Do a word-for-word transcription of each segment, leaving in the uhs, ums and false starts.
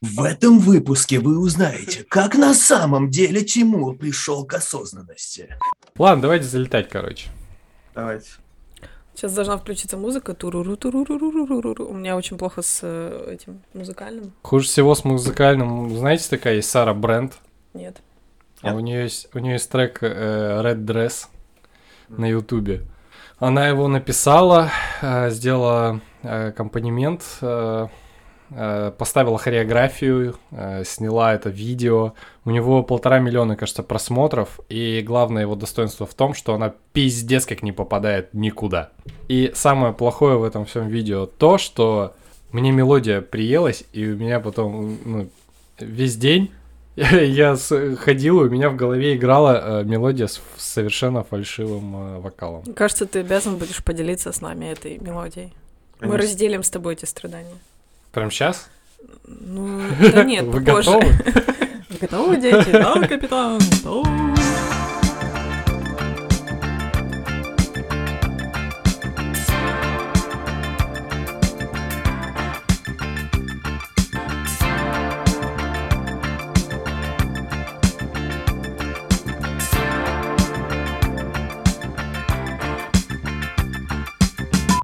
В этом выпуске вы узнаете, как на самом деле Тимур пришел к осознанности. Ладно, давайте залетать, короче. Давайте. Сейчас должна включиться музыка. У меня очень плохо с этим музыкальным. Хуже всего с музыкальным, знаете, такая есть Сара Бренд. Нет. А у нее есть, у нее есть трек э, Red Dress на Ютубе. Она его написала, э, сделала э, аккомпанемент, э, э, поставила хореографию, э, сняла это видео. У него полтора миллиона, кажется, просмотров. И главное его достоинство в том, что она пиздец как не попадает никуда. И самое плохое в этом всем видео то, что мне мелодия приелась, и у меня потом ну, весь день... Я ходил, у меня в голове играла э, мелодия с совершенно фальшивым э, вокалом. Кажется, ты обязан будешь поделиться с нами этой мелодией. Конечно. Мы разделим с тобой эти страдания. Прям сейчас? Ну, да нет, вы позже. Готовы? Вы готовы, дети? Да, капитан!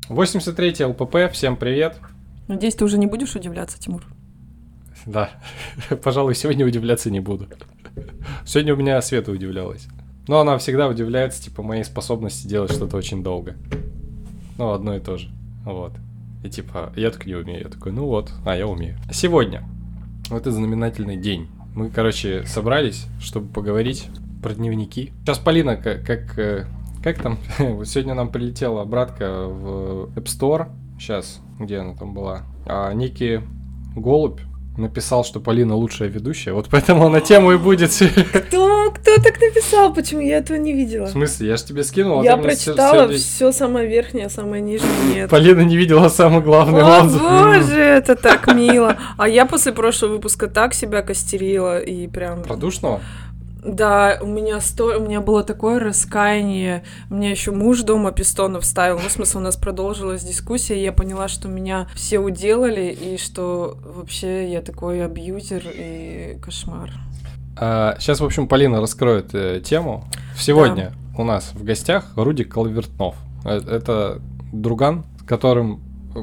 восемьдесят третий ЛПП, всем привет. Надеюсь, ты уже не будешь удивляться, Тимур. Да, пожалуй, сегодня удивляться не буду. Сегодня у меня Света удивлялась. Но она всегда удивляется, типа, моей способности делать что-то очень долго. Ну, одно и то же, вот. И типа, я так не умею, я такой, ну вот, а я умею. Сегодня, вот этот знаменательный день, мы, короче, собрались, чтобы поговорить про дневники. Сейчас Полина, как... как Как там? Сегодня нам прилетела обратка в App Store. Сейчас, где она там была? А, Ники Голубь написал, что Полина лучшая ведущая. Вот поэтому она тему и будет. Кто, кто так написал? Почему я этого не видела? В смысле? Я же тебе скинул. Я прочитала все, все самое верхнее, самое нижнее. Нет. Полина не видела самый главный лаз. О, боже, это так мило. А я после прошлого выпуска так себя костерила и прям... Продушного? Да, у меня сто... у меня было такое раскаяние. Мне еще муж дома пистонов ставил. Ну, в смысле, у нас продолжилась дискуссия, и я поняла, что меня все уделали, и что вообще я такой абьюзер и кошмар. А, сейчас, в общем, Полина раскроет э, тему. Сегодня да. У нас в гостях Рудик Калвертнов. Это друган, с которым...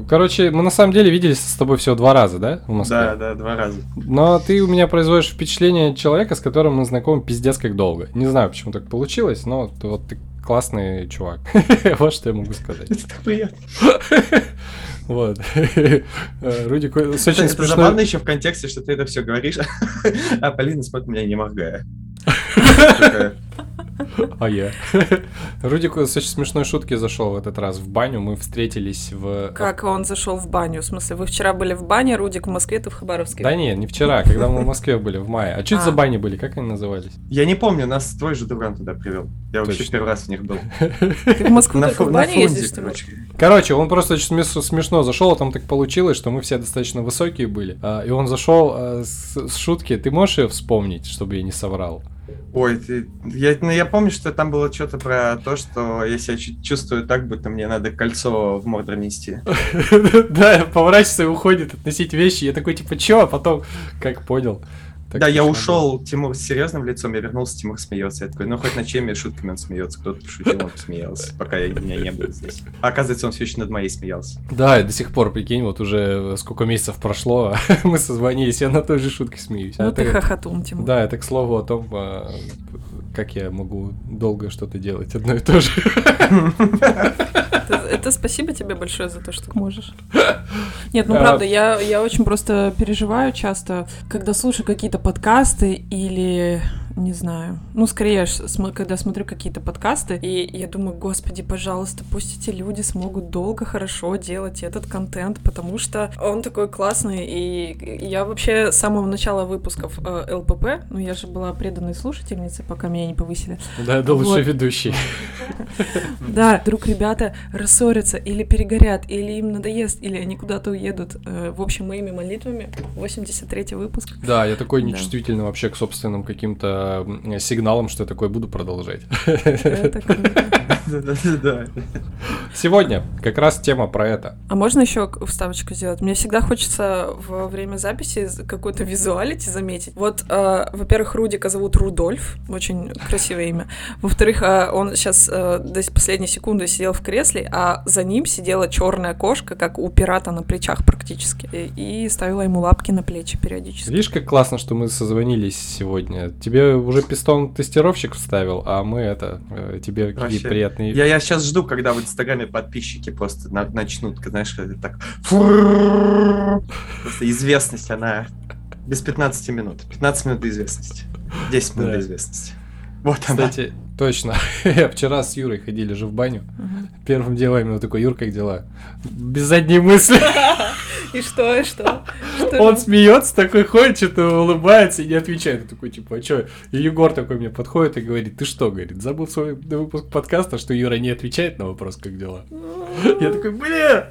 Короче, мы на самом деле виделись с тобой всего два раза, да, в Москве? Да, да, два раза. Но ты у меня производишь впечатление человека, с которым мы знакомы пиздец как долго. Не знаю, почему так получилось, но ты, вот ты классный чувак. Вот что я могу сказать. Это так приятно. Вот. Рудик, с очень смешной... Это забавно еще в контексте, что ты это все говоришь, а Полина смотрит меня не моргая. А я. Рудик с очень смешной шутки зашел в этот раз в баню. Мы встретились в... Как он зашел в баню? В смысле, вы вчера были в бане, Рудик в Москве, ты в Хабаровске? Да не, не вчера, когда мы в Москве были, в мае. А что это за бани были? Как они назывались? Я не помню, нас твой же Дуран туда привел. Я вообще первый раз в них был. Ты в Москву только в бане ездишь? Короче, он просто очень смешно зашел, а там так получилось, что мы все достаточно высокие были. И он зашел с шутки. Ты можешь ее вспомнить, чтобы я не соврал? Ой, ты, я, ну, я помню, что там было что-то про то, что я себя чувствую так, будто мне надо кольцо в Мордор нести. Да, поворачивается и уходит относить вещи. Я такой, типа, чё? А потом, как понял. Да, я ушел, Тимур с серьезным лицом, я вернулся, Тимур смеется. Я такой, ну хоть над чьими шутками он смеется, кто-то пошутил, он смеялся, пока я, меня не было здесь. А оказывается, он все еще над моей смеялся. Да, и до сих пор, прикинь, вот уже сколько месяцев прошло, мы созвонились, я на той же шутке смеюсь. Ну а ты хохотун, Тимур. Да, это к слову о том, как я могу долго что-то делать одно и то же. Это, это спасибо тебе большое за то, что ты можешь. Нет, ну правда, я, я очень просто переживаю часто, когда слушаю какие-то подкасты или, не знаю, ну скорее, когда смотрю какие-то подкасты, и я думаю, господи, пожалуйста, пусть эти люди смогут долго, хорошо делать этот контент, потому что он такой классный, и я вообще с самого начала выпусков э, ЛПП, ну я же была преданной слушательницей, пока меня не повысили. Да, да, лучший ведущий. Да, вдруг ребята рассорятся, или перегорят, или им надоест, или они куда-то уедут. В общем, моими молитвами. восемьдесят третий выпуск. Да, я такой нечувствительный вообще к собственным каким-то сигналам, что я такой буду продолжать. Да-да-да. Сегодня как раз тема про это. А можно еще вставочку сделать? Мне всегда хочется во время записи какую-то визуалити заметить. Вот, э, во-первых, Рудика зовут Рудольф, очень красивое имя. Во-вторых, э, он сейчас э, до последней секунды сидел в кресле, а за ним сидела черная кошка, как у пирата на плечах практически, и, и ставила ему лапки на плечи периодически. Видишь, как классно, что мы созвонились сегодня. Тебе уже пистон-тестировщик вставил, а мы это, э, тебе какие Вообще. приятные... Я, я сейчас жду, когда в Инстаграме подписчики просто на- начнут, знаешь, так... Просто известность, она без пятнадцати минут. пятнадцать минут до известности. десять минут да. до известности. Вот она. Кстати, точно. Вчера с Юрой ходили же в баню. Угу. Первым делом ему такой: Юр, как дела? Без задней мысли. И что, и что? что Он же? смеется, такой ходит, что-то улыбается и не отвечает. Такой, типа, а что? И Егор такой мне подходит и говорит: ты что, говорит, забыл свой выпуск подкаста, что Юра не отвечает на вопрос, как дела? Я такой, бля!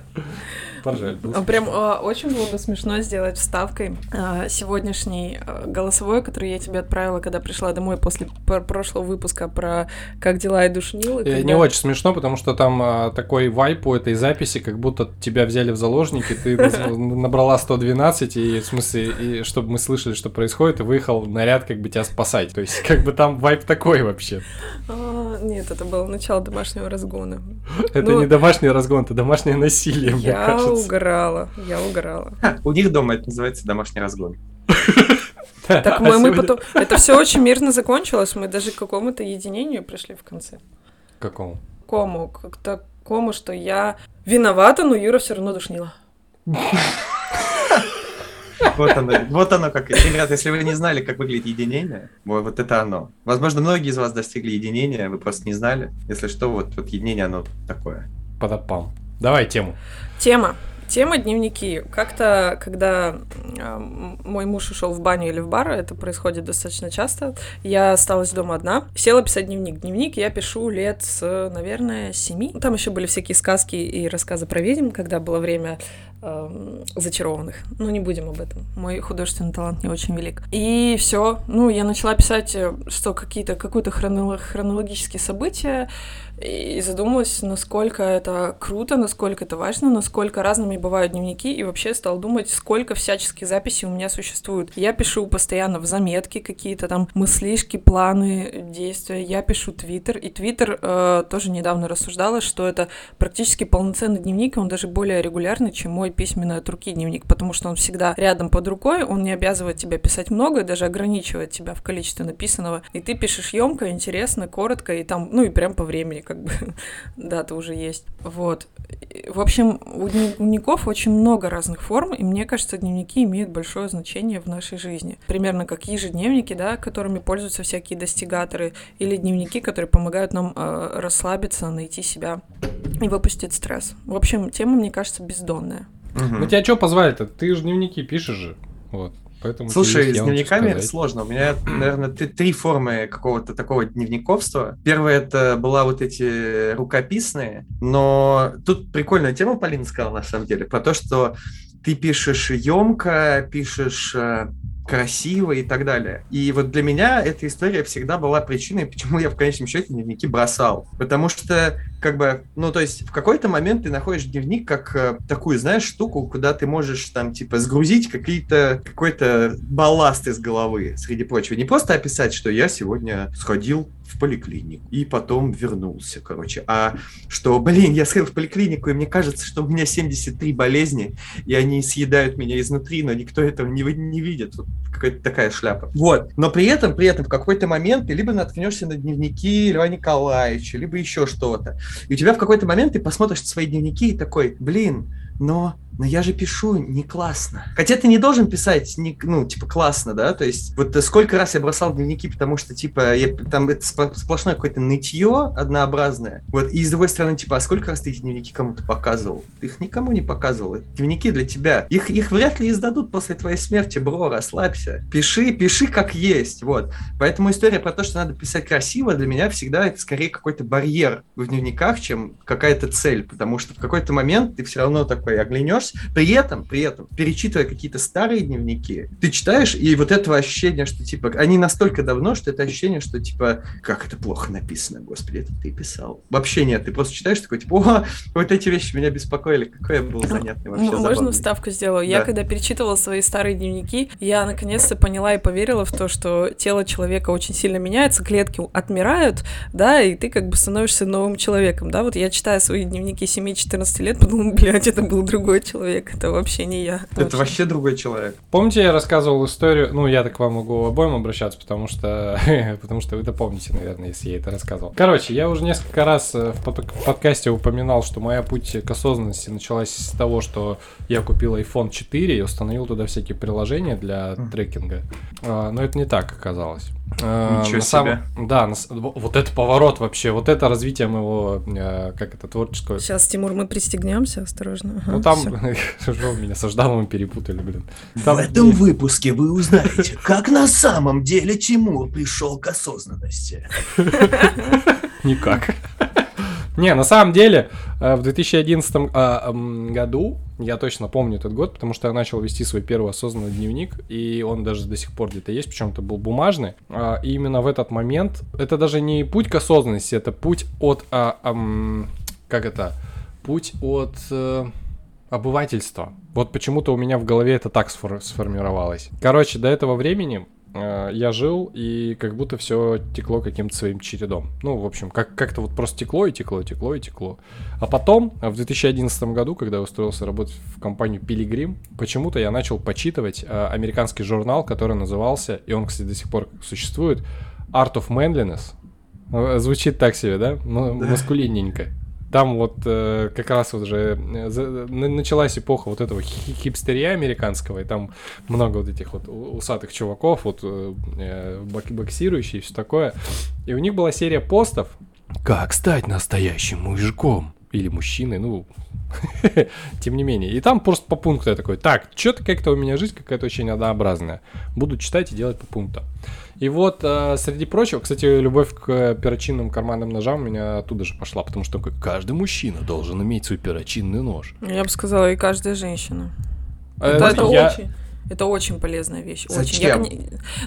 Поржали. Прям э, очень было бы смешно сделать вставкой э, сегодняшний э, голосовой, который я тебе отправила, когда пришла домой после пр- прошлого выпуска про «Как дела?» и душнило. Когда... Не очень смешно, потому что там э, такой вайп у этой записи, как будто тебя взяли в заложники, ты набрала сто двенадцать, и в смысле, и чтобы мы слышали, что происходит, и выехал наряд как бы тебя спасать. То есть как бы там вайп такой вообще. А, нет, это было начало домашнего разгона. Это не домашний разгон, это домашнее насилие, мне кажется. Я угорала, я угорала. А, у них дома это называется домашний разгон. Так мы, мы потом... Это все очень мирно закончилось, мы даже к какому-то единению пришли в конце. К какому? К кому, к такому, что я виновата, но Юра все равно душнила. Вот оно, вот оно как. Ребят, если вы не знали, как выглядит единение, вот это оно. Возможно, многие из вас достигли единения, вы просто не знали. Если что, вот, вот единение, оно такое. Подопам. Давай тему. Тема. Тема дневники. Как-то, когда э, мой муж ушел в баню или в бар, это происходит достаточно часто, я осталась дома одна, села писать дневник. Дневник я пишу лет, с, наверное, семи. Там еще были всякие сказки и рассказы про ведьм, когда было время э, зачарованных. Но не будем об этом. Мой художественный талант не очень велик. И все. Ну, я начала писать, что какие-то, какое-то хронолог- хронологические события, и задумалась, насколько это круто, насколько это важно, насколько разными бывают дневники, и вообще стала думать, сколько всяческих записей у меня существует. Я пишу постоянно в заметки какие-то там мыслишки, планы, действия, я пишу Твиттер, и Твиттер э, тоже недавно рассуждала, что это практически полноценный дневник, и он даже более регулярный, чем мой письменный от руки дневник, потому что он всегда рядом под рукой, он не обязывает тебя писать много, даже ограничивает тебя в количестве написанного, и ты пишешь ёмко, интересно, коротко, и там, ну и прям по времени, как бы дата уже есть. Вот. В общем, у дневников очень много разных форм, и мне кажется, дневники имеют большое значение в нашей жизни. Примерно как ежедневники, да, которыми пользуются всякие достигаторы, или дневники, которые помогают нам э, расслабиться, найти себя и выпустить стресс. В общем, тема, мне кажется, бездонная. Угу. Ну тебя что позвали-то? Ты же дневники пишешь же. Вот. Поэтому Слушай, с дневниками сложно. У меня, наверное, три формы какого-то такого дневниковства. Первая — это была вот эти рукописные, но тут прикольная тема Полина сказала, на самом деле, про то, что ты пишешь ёмко, пишешь красиво и так далее. И вот для меня эта история всегда была причиной, почему я в конечном счете дневники бросал. Потому что, как бы, ну, то есть в какой-то момент ты находишь дневник как э, такую, знаешь, штуку, куда ты можешь там, типа, сгрузить какие-то, какой-то балласт из головы, среди прочего. Не просто описать, что я сегодня сходил в поликлинику и потом вернулся, короче. А что, блин, я сходил в поликлинику, и мне кажется, что у меня семьдесят три болезни, и они съедают меня изнутри, но никто этого не, не видит. Вот какая-то такая шляпа. Вот. Но при этом, при этом в какой-то момент ты либо наткнешься на дневники Льва Николаевича, либо еще что-то. И у тебя в какой-то момент ты посмотришь свои дневники и такой: блин, но... но я же пишу не классно. Хотя ты не должен писать, не, ну, типа, классно, да, то есть вот сколько раз я бросал дневники, потому что, типа, я, там это сплошное какое-то нытье однообразное, вот, и с другой стороны, типа, а сколько раз ты эти дневники кому-то показывал? Ты их никому не показывал, это дневники для тебя, их, их вряд ли издадут после твоей смерти, бро, расслабься, пиши, пиши как есть, вот, поэтому история про то, что надо писать красиво, для меня всегда это скорее какой-то барьер в дневниках, чем какая-то цель, потому что в какой-то момент ты все равно такой оглянешь, занимаешься, при этом, при этом, перечитывая какие-то старые дневники, ты читаешь, и вот этого ощущения, что, типа, они настолько давно, что это ощущение, что, типа, как это плохо написано, господи, это ты писал. Вообще нет, ты просто читаешь, такой, типа, о, вот эти вещи меня беспокоили, какой я был занятный вообще, забавный. Можно вставку сделаю? Да. Я, когда перечитывала свои старые дневники, я, наконец-то, поняла и поверила в то, что тело человека очень сильно меняется, клетки отмирают, да, и ты, как бы, становишься новым человеком, да, вот я читаю свои дневники семи-четырнадцати лет, подумала, блядь, это был другой человек, это вообще не я. Это очень... вообще другой человек. Помните, я рассказывал историю, ну, я так к вам могу обоим обращаться, потому что, потому что вы это помните, наверное, если я это рассказывал. Короче, я уже несколько раз в подкасте упоминал, что моя путь к осознанности началась с того, что я купил айфон четыре и установил туда всякие приложения для трекинга, но это не так оказалось. Ничего на сам... себе. Да, на... вот это поворот вообще, вот это развитие моего, как это, творческого... Сейчас, Тимур, мы пристегнемся, осторожно. Ага, ну там, меня со Ждановым перепутали, блин. Там... В этом выпуске вы узнаете, как на самом деле Тимур пришел к осознанности. Никак. Не, на самом деле, в две тысячи одиннадцатом году, я точно помню этот год, потому что я начал вести свой первый осознанный дневник, и он даже до сих пор где-то есть, причем это был бумажный. И именно в этот момент, это даже не путь к осознанности, это путь от, а, а, как это, путь от а, обывательства. Вот почему-то у меня в голове это так сформировалось. Короче, до этого времени... я жил, и как будто все текло каким-то своим чередом. Ну, в общем, как- как-то вот просто текло и текло, текло и текло. А потом, в две тысячи одиннадцатом году, когда я устроился работать в компанию Pilgrim, почему-то я начал почитывать э, американский журнал, который назывался, и он, кстати, до сих пор существует, Art of Manliness. Звучит так себе, да? Ну, маскулинненько. Там вот э, как раз вот уже за, началась эпоха вот этого хипстерия американского, и там много вот этих вот усатых чуваков, вот э, боксирующих и все такое. И у них была серия постов «Как стать настоящим мужиком?» или мужчиной, ну, тем не менее. И там просто по пункту я такой: так, что-то как-то у меня жизнь какая-то очень однообразная. Буду читать и делать по пунктам. И вот, среди прочего, кстати, любовь к перочинным карманным ножам у меня оттуда же пошла, потому что каждый мужчина должен иметь свой перочинный нож. Я бы сказала, и каждая женщина. Это, это я... очень... Это очень полезная вещь. Очень. Я,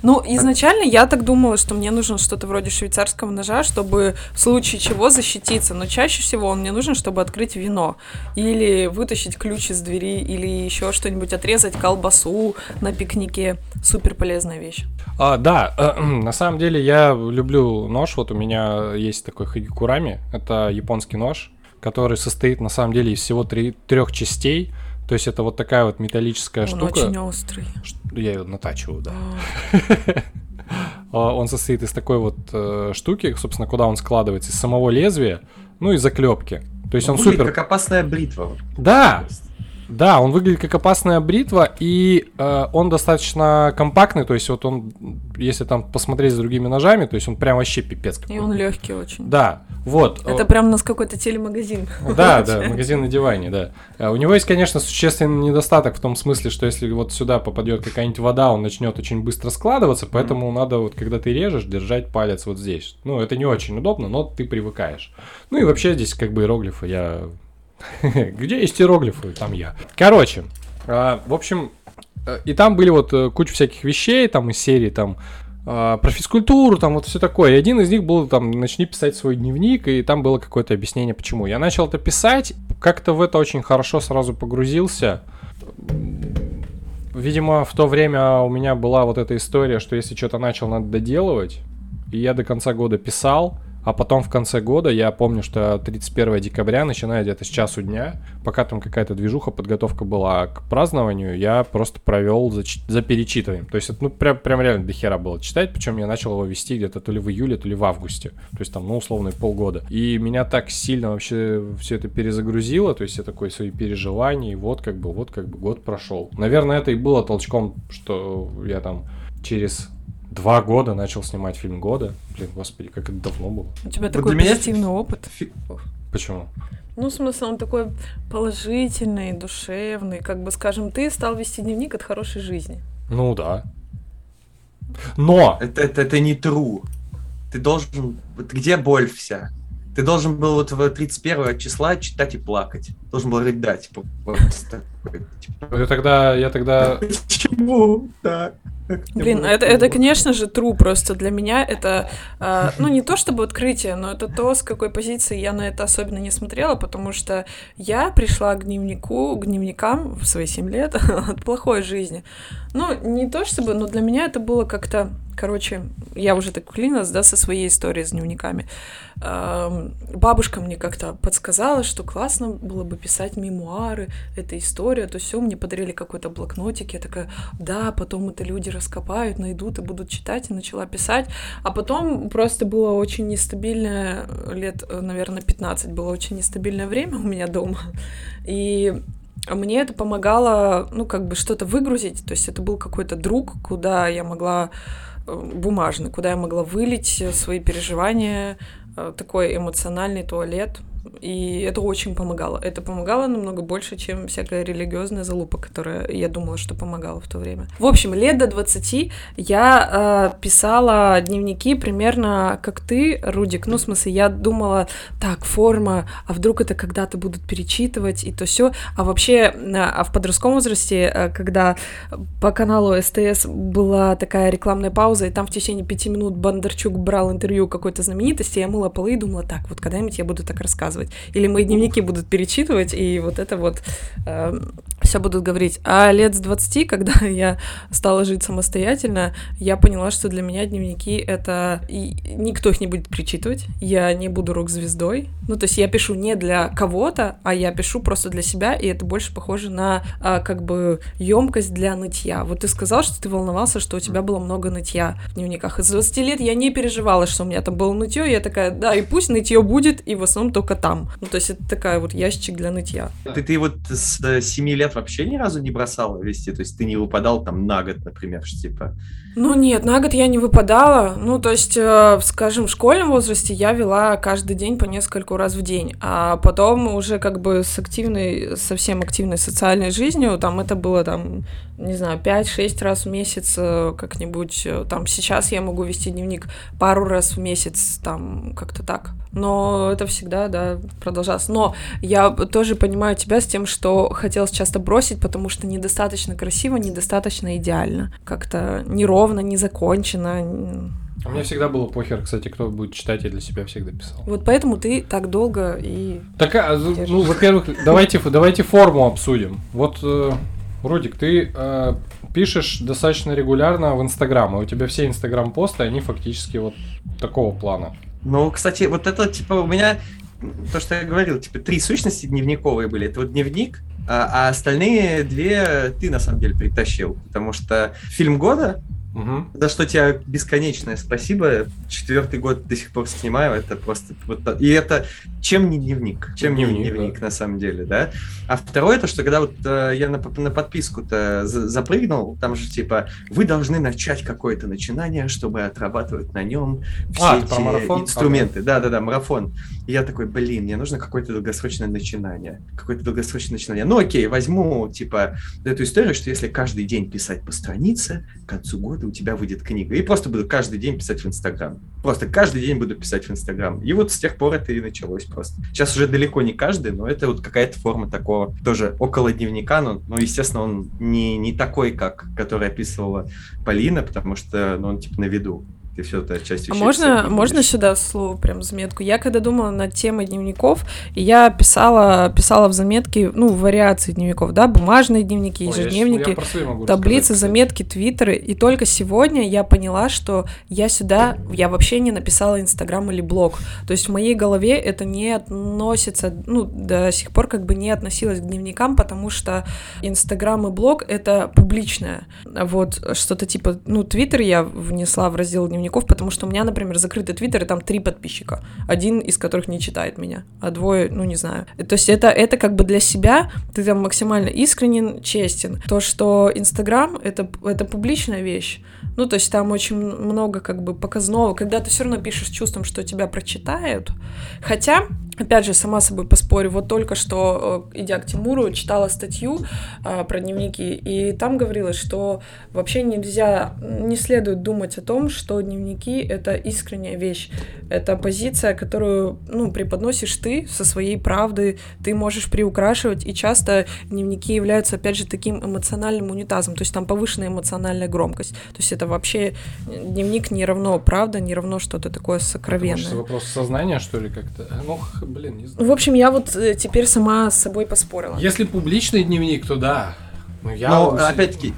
ну, изначально я так думала, что мне нужно что-то вроде швейцарского ножа, чтобы в случае чего защититься. Но чаще всего он мне нужен, чтобы открыть вино. Или вытащить ключ из двери, или еще что-нибудь отрезать, колбасу на пикнике. Супер полезная вещь. А, да, э, на самом деле я люблю нож. Вот у меня есть такой хагикурами. Это японский нож, который состоит на самом деле из всего три, трех частей. То есть это вот такая вот металлическая он штука. Он очень острый. Я ее натачиваю, да. Он состоит из такой вот э, штуки, собственно, куда он складывается, из самого лезвия, ну и заклепки. То есть он, он выглядит супер... как опасная бритва. Да, да, он выглядит как опасная бритва, и э, он достаточно компактный, то есть вот он, если там посмотреть с другими ножами, то есть он прям вообще пипец какой-то. И он легкий очень. Да, вот. Это прям у нас какой-то телемагазин. Да, да, магазин на диване, да. У него есть, конечно, существенный недостаток в том смысле, что если вот сюда попадет какая-нибудь вода, он начнет очень быстро складываться, поэтому надо вот, когда ты режешь, держать палец вот здесь. Ну, это не очень удобно, но ты привыкаешь. Ну и вообще здесь как бы иероглифы я... Где есть иероглифы? Там я. Короче, э, в общем, э, и там были вот э, куча всяких вещей, там из серии там э, про физкультуру, там вот все такое. И один из них был там «Начни писать свой дневник», и там было какое-то объяснение, почему. Я начал это писать, как-то в это очень хорошо сразу погрузился. Видимо, в то время у меня была вот эта история, что если что-то начал, надо доделывать. И я до конца года писал. А потом в конце года, я помню, что тридцать первого декабря, начиная где-то с часу дня, пока там какая-то движуха, подготовка была к празднованию, я просто провел за, за перечитыванием. То есть это ну, прям, прям реально дохера было читать, причем я начал его вести где-то то ли в июле, то ли в августе. То есть там, ну, условно, полгода. И меня так сильно вообще все это перезагрузило, то есть я такой свои переживания, и вот как бы, вот как бы год прошел. Наверное, это и было толчком, что я там через... Два года начал снимать фильм года. Блин, господи, как это давно было. У тебя вот такой позитивный меня... опыт. Фи... Почему? Ну, в смысле, он такой положительный, душевный. Как бы, скажем, ты стал вести дневник от хорошей жизни. Ну да. Но! Это, это, это не true. Ты должен... Вот где боль вся? Ты должен был вот в тридцать первого числа читать и плакать. Должен был рыдать. Я тогда... Я тогда... Почему так? Блин, это, это, конечно же, true. Просто для меня это... Э, ну, не то чтобы открытие, но это то, с какой позиции я на это особенно не смотрела, потому что я пришла к дневнику, к дневникам в свои семь лет от плохой жизни. Ну, не то чтобы, но для меня это было как-то... Короче, я уже так клянилась, да, со своей историей с дневниками. Эм, бабушка мне как-то подсказала, что классно было бы писать мемуары, эта история, то все, мне подарили какой-то блокнотик, я такая, да, потом это люди раскопают, найдут и будут читать, и начала писать. А потом просто было очень нестабильное, лет, наверное, пятнадцать, было очень нестабильное время у меня дома, и... Мне это помогало, ну, как бы что-то выгрузить, то есть это был какой-то друг, куда я могла, бумажный, куда я могла вылить свои переживания, такой эмоциональный туалет, и это очень помогало. Это помогало намного больше, чем всякая религиозная залупа, которая, я думала, что помогала в то время. В общем, лет до двадцати я э, писала дневники примерно как ты, Рудик. Ну, в смысле, я думала, так, форма, а вдруг это когда-то будут перечитывать и то все. А вообще, э, в подростковом возрасте, э, когда по каналу СТС была такая рекламная пауза, и там в течение пяти минут Бондарчук брал интервью какой-то знаменитости, я мыла полы и думала, так, вот когда-нибудь я буду так рассказывать. Или мои дневники будут перечитывать, и вот это вот э, все будут говорить. А лет с двадцати, когда я стала жить самостоятельно, я поняла, что для меня дневники — это... И никто их не будет перечитывать, я не буду рок-звездой. Ну, то есть я пишу не для кого-то, а я пишу просто для себя, и это больше похоже на э, как бы емкость для нытья. Вот ты сказал, что ты волновался, что у тебя было много нытья в дневниках. Из двадцати лет я не переживала, что у меня там было нытье, я такая, да, и пусть нытье будет, и в основном только там. Ну, то есть это такая вот ящичек для нытья. Ты, ты вот с семи лет вообще ни разу не бросала вести? То есть ты не выпадал там на год, например, типа? Ну, нет, на год я не выпадала. Ну, то есть, скажем, в школьном возрасте я вела каждый день по нескольку раз в день. А потом уже как бы с активной, совсем активной социальной жизнью, там это было там, не знаю, пять-шесть раз в месяц как-нибудь. Там сейчас я могу вести дневник пару раз в месяц, там как-то так. Но это всегда, да, продолжалось. Но я тоже понимаю тебя с тем, что хотелось часто бросить, потому что недостаточно красиво, недостаточно идеально. Как-то неровно, незакончено. А мне всегда было похер, кстати, кто будет читать, я для себя всегда писал. Вот поэтому ты так долго и... Так, ну, во-первых, давайте, давайте форму обсудим. Вот, Рудик, ты э, пишешь достаточно регулярно в Инстаграм, и у тебя все Инстаграм-посты, они фактически вот такого плана. Ну, кстати, вот это, типа, у меня... То, что я говорил, типа, три сущности дневниковые были. Это вот дневник, а, а остальные две ты, на самом деле, притащил. Потому что фильм года, угу. За что тебе бесконечное спасибо. Четвертый год до сих пор снимаю. Это просто... Вот, и это чем не дневник? Чем дневник, не дневник, да. На самом деле, да? А второе, то, что когда вот я на, на подписку-то запрыгнул, там же, типа, вы должны начать какое-то начинание, чтобы отрабатывать на нем все а, эти инструменты. Да-да-да, марафон. И я такой, блин, мне нужно какое-то долгосрочное начинание. Какое-то долгосрочное начинание. Ну окей, возьму, типа, эту историю, что если каждый день писать по странице, к концу года у тебя выйдет книга. И просто буду каждый день писать в Инстаграм. Просто каждый день буду писать в Инстаграм. И вот с тех пор это и началось просто. Сейчас уже далеко не каждый, но это вот какая-то форма такого тоже около дневника. Но, ну, естественно, он не, не такой, как который описывала Полина, потому что, ну, он типа на виду. Ты все это часть вещей. А можно, можно сюда слово прям заметку? Я когда думала над темой дневников, я писала, писала в заметки, ну, вариации дневников, да, бумажные дневники, ежедневники, Ой, я, я таблицы, сказать, заметки, твиттеры. И только сегодня я поняла, что я сюда, я вообще не написала Инстаграм или блог. То есть в моей голове это не относится, ну, до сих пор как бы не относилось к дневникам, потому что Инстаграм и блог — это публичное. Вот что-то типа, ну, твиттер я внесла в раздел дневников, потому что у меня, например, закрытый твиттер, и там три подписчика, один из которых не читает меня, а двое, ну, не знаю. То есть это, это как бы для себя, ты там максимально искренен, честен. То, что Инстаграм, это, это публичная вещь, ну, то есть там очень много как бы показного, когда ты все равно пишешь с чувством, что тебя прочитают, хотя Опять же, сама собой поспорю, вот только что, идя к Тимуру, читала статью а, про дневники, и там говорилось, что вообще нельзя, не следует думать о том, что дневники — это искренняя вещь, это позиция, которую, ну, преподносишь ты со своей правдой, ты можешь приукрашивать, и часто дневники являются, опять же, таким эмоциональным унитазом, то есть там повышенная эмоциональная громкость, то есть это вообще дневник не равно правда, не равно что-то такое сокровенное. Это вопрос сознания, что ли, как-то? Ну, блин, не знаю. В общем, я вот теперь сама с собой поспорила. Если публичный дневник, то да. Но, я Но уже... опять-таки,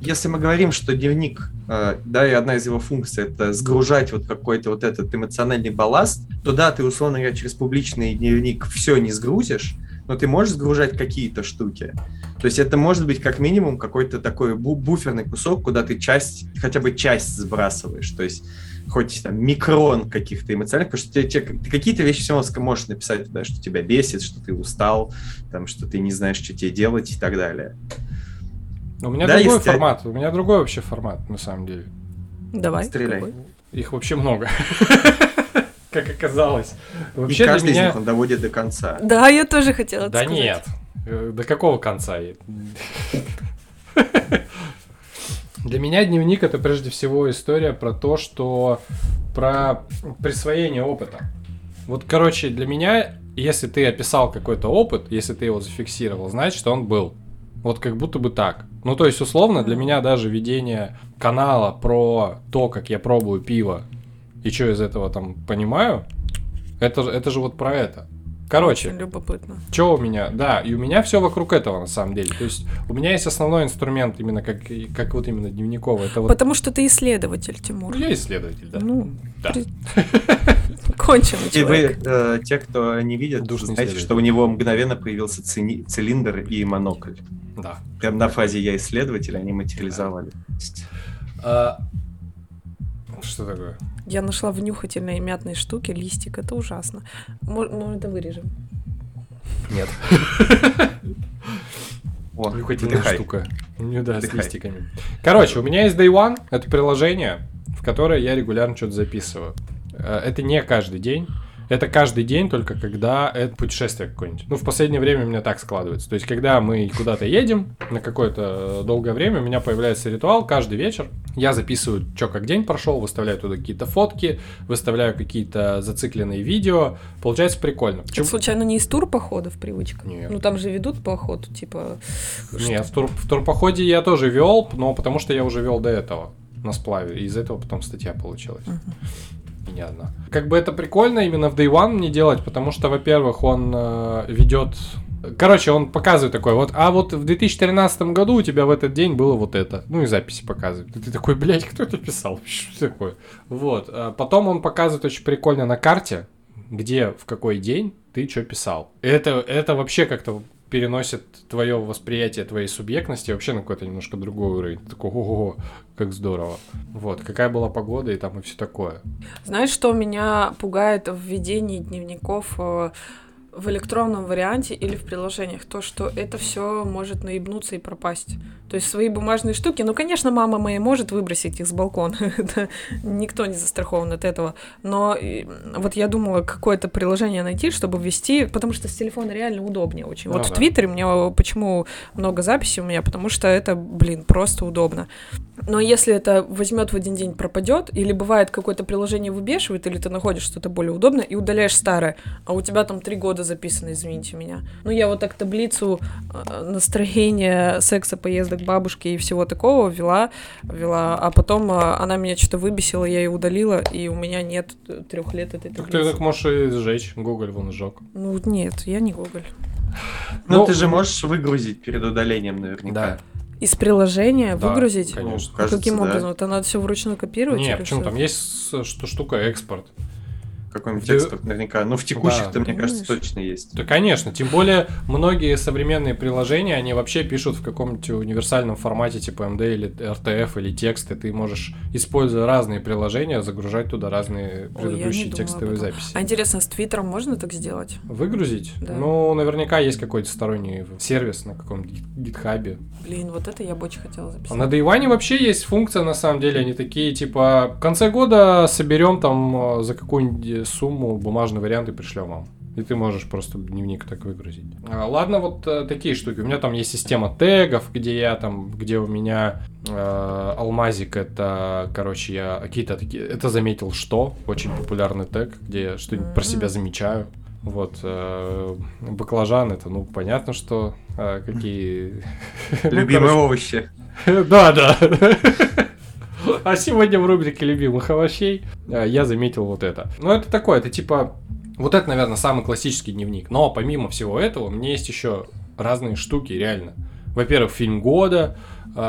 если мы говорим, что дневник, да, и одна из его функций — это сгружать вот какой-то вот этот эмоциональный балласт, то да, ты, условно говоря, через публичный дневник все не сгрузишь, но ты можешь сгружать какие-то штуки. То есть это может быть как минимум какой-то такой буферный кусок, куда ты часть, хотя бы часть сбрасываешь. То есть хоть там микрон каких-то эмоциональных, потому что ты, ты, ты какие-то вещи все равно можешь написать, да, что тебя бесит, что ты устал, там, что ты не знаешь, что тебе делать и так далее. У меня, да, другой формат, я... у меня другой вообще формат, на самом деле. Давай. Стреляй. Какой? Их вообще много. Как оказалось. Вообще, и каждый меня... из них он доводит до конца. Да, я тоже хотела это да сказать. Да нет, до какого конца? Для меня дневник — это прежде всего история про то, что... про присвоение опыта. Вот, короче, для меня, если ты описал какой-то опыт, если ты его зафиксировал, значит, он был. Вот как будто бы так. Ну, то есть, условно, для меня даже ведение канала про то, как я пробую пиво, и что из этого там понимаю, это, это же вот про это. Короче, очень любопытно. Что у меня? Да, и у меня все вокруг этого, на самом деле. То есть у меня есть основной инструмент именно как, как вот именно дневниковый. Это вот... Потому что ты исследователь, Тимур. Я исследователь, да. Ну, да. При... Конченый человек. И вы, э, те, кто не видят, Душный знаете, что у него мгновенно появился ци... цилиндр и монокль. Да. Прям на фазе «я исследователь» они материализовали. Да. Что такое? Я нашла внюхательные мятные штуки, листик, это ужасно. Мы, мы это вырежем. Нет. Внюхательная штука. Да, с листиками. Короче, у меня есть Day One, это приложение, в которое я регулярно что-то записываю. Это не каждый день. Это каждый день, только когда это путешествие какое-нибудь. Ну, в последнее время у меня так складывается. То есть, когда мы куда-то едем на какое-то долгое время, у меня появляется ритуал. Каждый вечер я записываю, что как день прошел, выставляю туда какие-то фотки, выставляю какие-то зацикленные видео. Получается прикольно. Почему? Это случайно не из турпоходов привычка? Нет. Ну, там же ведут поход, типа... Нет, в, тур, в турпоходе я тоже вел, но потому что я уже вел до этого на сплаве. И из этого потом статья получилась. Uh-huh. Одна. Как бы это прикольно именно в Day One мне делать, потому что, во-первых, он э, ведет... Короче, он показывает такой, вот, а вот в две тысячи тринадцатом году у тебя в этот день было вот это. Ну и записи показывает. И ты такой, блядь, кто это писал? Что такое? Вот. А потом он показывает очень прикольно на карте, где, в какой день ты что писал. Это, это вообще как-то переносит твое восприятие твоей субъектности вообще на какой-то немножко другой уровень. Ты такой, ого-го, как здорово. Вот, какая была погода и там и все такое. Знаешь, что меня пугает в ведении дневников в электронном варианте или в приложениях? То, что это все может наебнуться и пропасть. То есть свои бумажные штуки, ну, конечно, мама моя может выбросить их с балкона. Никто не застрахован от этого. Но вот я думала какое-то приложение найти, чтобы ввести, потому что с телефона реально удобнее очень. Вот в Твиттере мне почему много записей у меня, потому что это, блин, просто удобно. Но если это возьмет в один день, пропадет, или бывает какое-то приложение выбешивает, или ты находишь что-то более удобное и удаляешь старое, а у тебя там три года записано, извините меня. Ну, я вот так таблицу настроения, секса, поездок, бабушки и всего такого вела, вела, а потом она меня что-то выбесила, я ее удалила, и у меня нет трех лет этой таблицы. Так ты так можешь и сжечь, Гоголь вон сжег. Ну, нет, я не Гоголь. Ну, ты же можешь выгрузить перед удалением наверняка. Да. Из приложения, да, выгрузить? Конечно. Кажется, каким образом? Да. Это надо все вручную копировать? Нет, почему? Все? Там есть штука экспорт. Какой-нибудь экспорт наверняка. Ну, в текущих-то, да, мне конечно. кажется, точно есть. Да, конечно. Тем более, многие современные приложения, они вообще пишут в каком-нибудь универсальном формате, типа эм ди или эр ти эф или тексты. Ты можешь, используя разные приложения, загружать туда разные предыдущие Ой, текстовые записи. А интересно, с Твиттером можно так сделать? Выгрузить? Да. Ну, наверняка есть какой-то сторонний сервис на каком-нибудь гитхабе. Блин, вот это я бы очень хотела записать. На Day One вообще есть функция, на самом деле, они такие, типа, в конце года соберем там за какую-нибудь сумму, бумажный вариант и пришлем вам. И ты можешь просто дневник так выгрузить. А, ладно, вот а, такие штуки. У меня там есть система тегов, где я там, где у меня а, алмазик, это, короче, я какие-то такие... Это заметил что? Очень популярный тег, где я что-нибудь про себя замечаю. Вот, э, баклажан, это, ну, понятно, что э, какие... Любимые овощи. Да, да. А сегодня в рубрике любимых овощей я заметил вот это. Ну, это такое, это типа... Вот это, наверное, самый классический дневник. Но помимо всего этого, у меня есть еще разные штуки, реально. Во-первых, фильм года.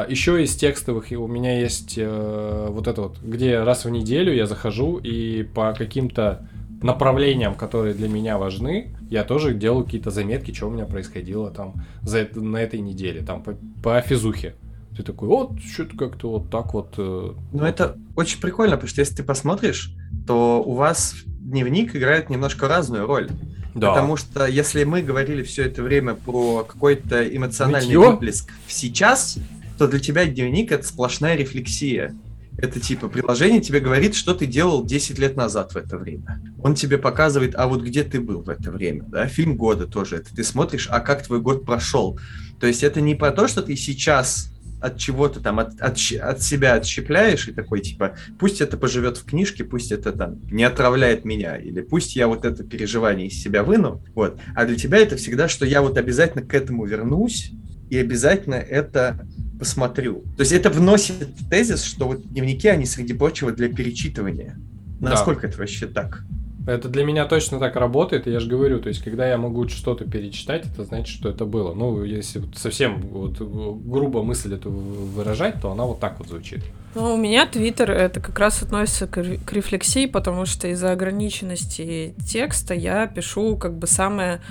Еще из текстовых у меня есть э, вот это вот, где раз в неделю я захожу и по каким-то... направлениям, которые для меня важны, я тоже делаю какие-то заметки, что у меня происходило там за это, на этой неделе, там по, по физухе. Ты такой, вот, что-то как-то вот так вот. Ну, вот. Это очень прикольно, потому что если ты посмотришь, то у вас дневник играет немножко разную роль. Да. Потому что если мы говорили все это время про какой-то эмоциональный выплеск сейчас, то для тебя дневник — это сплошная рефлексия. Это типа приложение тебе говорит, что ты делал десять лет назад в это время. Он тебе показывает, а вот где ты был в это время. Да? Фильм года тоже. Это ты смотришь, а как твой год прошел. То есть это не про то, что ты сейчас от чего-то там, от, от, от себя отщепляешь и такой типа, пусть это поживет в книжке, пусть это там не отравляет меня, или пусть я вот это переживание из себя выну. Вот. А для тебя это всегда, что я вот обязательно к этому вернусь и обязательно это... посмотрю. То есть это вносит в тезис, что вот дневники, они, среди прочего, для перечитывания. Насколько да. это вообще так? Это для меня точно так работает, я же говорю, то есть когда я могу что-то перечитать, это значит, что это было. Ну, если совсем вот грубо мысль эту выражать, то она вот так вот звучит. Ну, у меня Twitter это как раз относится к рефлексии, потому что из-за ограниченности текста я пишу как бы самое,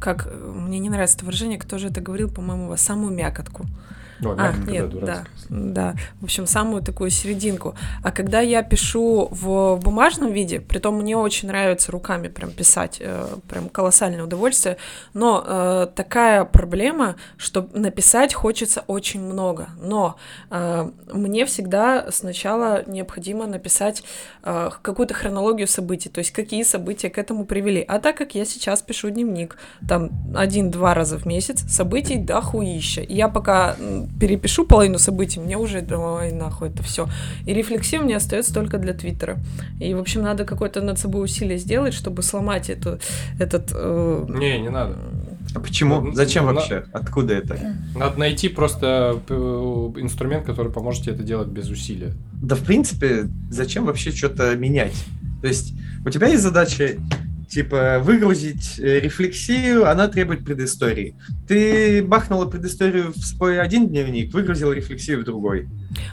как мне не нравится это выражение, кто же это говорил, по-моему, самую мякотку. Ой, а, нет, да, да. В общем, самую такую серединку. А когда я пишу в бумажном виде, притом мне очень нравится руками прям писать, э, прям колоссальное удовольствие, но э, такая проблема, что написать хочется очень много, но э, мне всегда сначала необходимо написать э, какую-то хронологию событий, то есть какие события к этому привели. А так как я сейчас пишу дневник, там, один-два раза в месяц, событий дохуища. И я пока... перепишу половину событий, мне уже, ой, нахуй, это все. И рефлексия мне остается только для Твиттера. И, в общем, надо какое-то над собой усилие сделать, чтобы сломать эту, этот... Э... Не, не надо. А почему? Надо, Зачем надо, вообще? Откуда это? Надо найти просто инструмент, который поможет тебе это делать без усилия. Да, в принципе, зачем вообще что-то менять? То есть у тебя есть задача... Типа, выгрузить рефлексию, она требует предыстории. Ты бахнула предысторию в свой один дневник, выгрузила рефлексию в другой.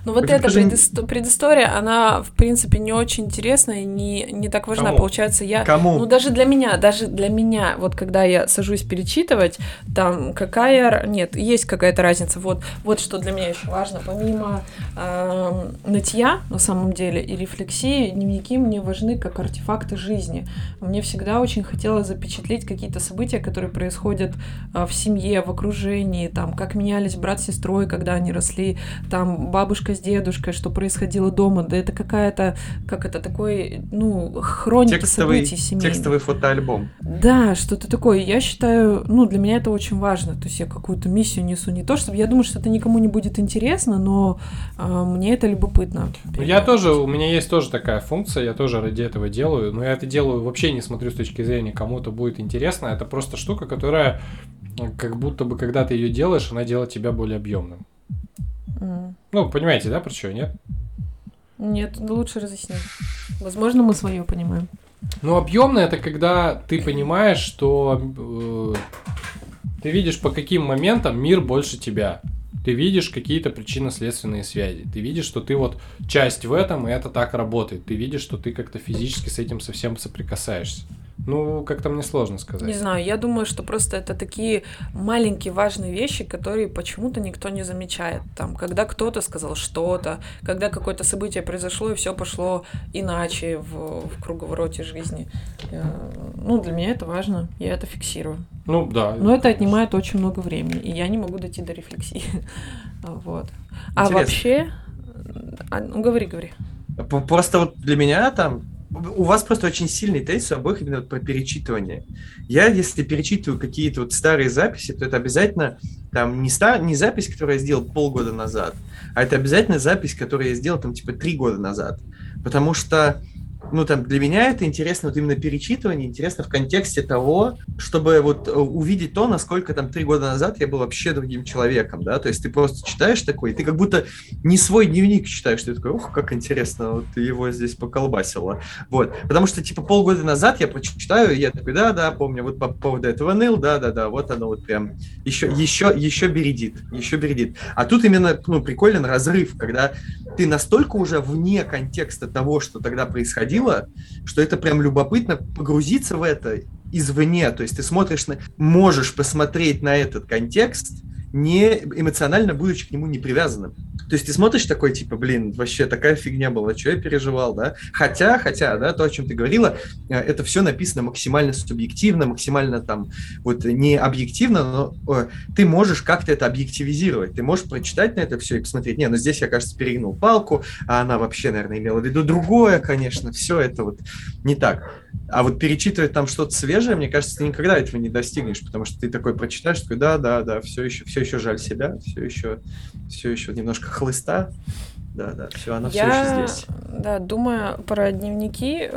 Ну вот эта предис- предыстория, она, в принципе, не очень интересная, не, не так важна. Кому? Получается, я... Кому? Ну, даже для меня, даже для меня, вот когда я сажусь перечитывать, там какая... Нет, есть какая-то разница. Вот, вот что для меня еще важно. Помимо э, нытья, на самом деле, и рефлексии, дневники мне важны как артефакты жизни. Мне всегда Всегда очень хотела запечатлеть какие-то события, которые происходят в семье, в окружении, там, как менялись брат с сестрой, когда они росли, там, бабушка с дедушкой, что происходило дома, да это какая-то, как это, такой, ну, хроники текстовый, событий семейных. Текстовый фотоальбом. Да, что-то такое, я считаю, ну, для меня это очень важно, то есть я какую-то миссию несу, не то, чтобы, я думаю, что это никому не будет интересно, но э, мне это любопытно. Я тоже, у меня есть тоже такая функция, я тоже ради этого делаю, но я это делаю вообще не смотрю с точки зрения, кому-то будет интересно, это просто штука, которая как будто бы, когда ты ее делаешь, она делает тебя более объемным. Mm. Ну, понимаете, да, про что, нет? Нет, лучше разъяснить. Возможно, мы свое понимаем. Ну, объемно это когда ты понимаешь, что э, ты видишь, по каким моментам мир больше тебя. Ты видишь какие-то причинно-следственные связи. Ты видишь, что ты вот часть в этом, и это так работает. Ты видишь, что ты как-то физически с этим совсем соприкасаешься. Ну, как-то мне сложно сказать. Не знаю, я думаю, что просто это такие маленькие важные вещи, которые почему-то никто не замечает. Там, когда кто-то сказал что-то, когда какое-то событие произошло, и все пошло иначе в, в круговороте жизни. Я, ну, для меня это важно, я это фиксирую. Ну, да. Но это отнимает очень много времени, и я не могу дойти до рефлексии. Вот. А вообще... Ну, говори, говори. Просто вот для меня там... у вас просто очень сильный тезис у обоих именно про перечитывание. Я, если перечитываю какие-то вот старые записи, то это обязательно там не, стар, не запись, которую я сделал полгода назад, а это обязательно запись, которую я сделал там типа три года назад. Потому что, ну, там, для меня это интересно вот именно перечитывание, интересно в контексте того, чтобы вот увидеть то, насколько там три года назад я был вообще другим человеком, да, то есть ты просто читаешь такой, ты как будто не свой дневник читаешь, ты такой, ух, как интересно, вот его здесь поколбасило, вот, потому что, типа, полгода назад я прочитаю, и я такой, да-да, помню, вот по поводу этого ныл, да-да-да, вот оно вот прям еще, еще, еще бередит, еще бередит, а тут именно, ну, приколен разрыв, когда ты настолько уже вне контекста того, что тогда происходило, что это прям любопытно погрузиться в это извне, то есть ты смотришь, на, можешь посмотреть на этот контекст, не эмоционально будучи к нему не привязанным. То есть ты смотришь такой, типа, блин, вообще такая фигня была, что я переживал, да? Хотя, хотя, да, то, о чем ты говорила, это все написано максимально субъективно, максимально там, вот, не объективно, но ты можешь как-то это объективизировать, ты можешь прочитать на это все и посмотреть, не, ну здесь я, кажется, перегнул палку, а она вообще, наверное, имела в виду другое, конечно, все это вот не так. А вот перечитывать там что-то свежее, мне кажется, ты никогда этого не достигнешь, потому что ты такой прочитаешь, такой, да, да, да, все еще, все еще жаль себя, все еще, все еще немножко хлыста, да, да, все, она все еще здесь. Да, думая про дневники,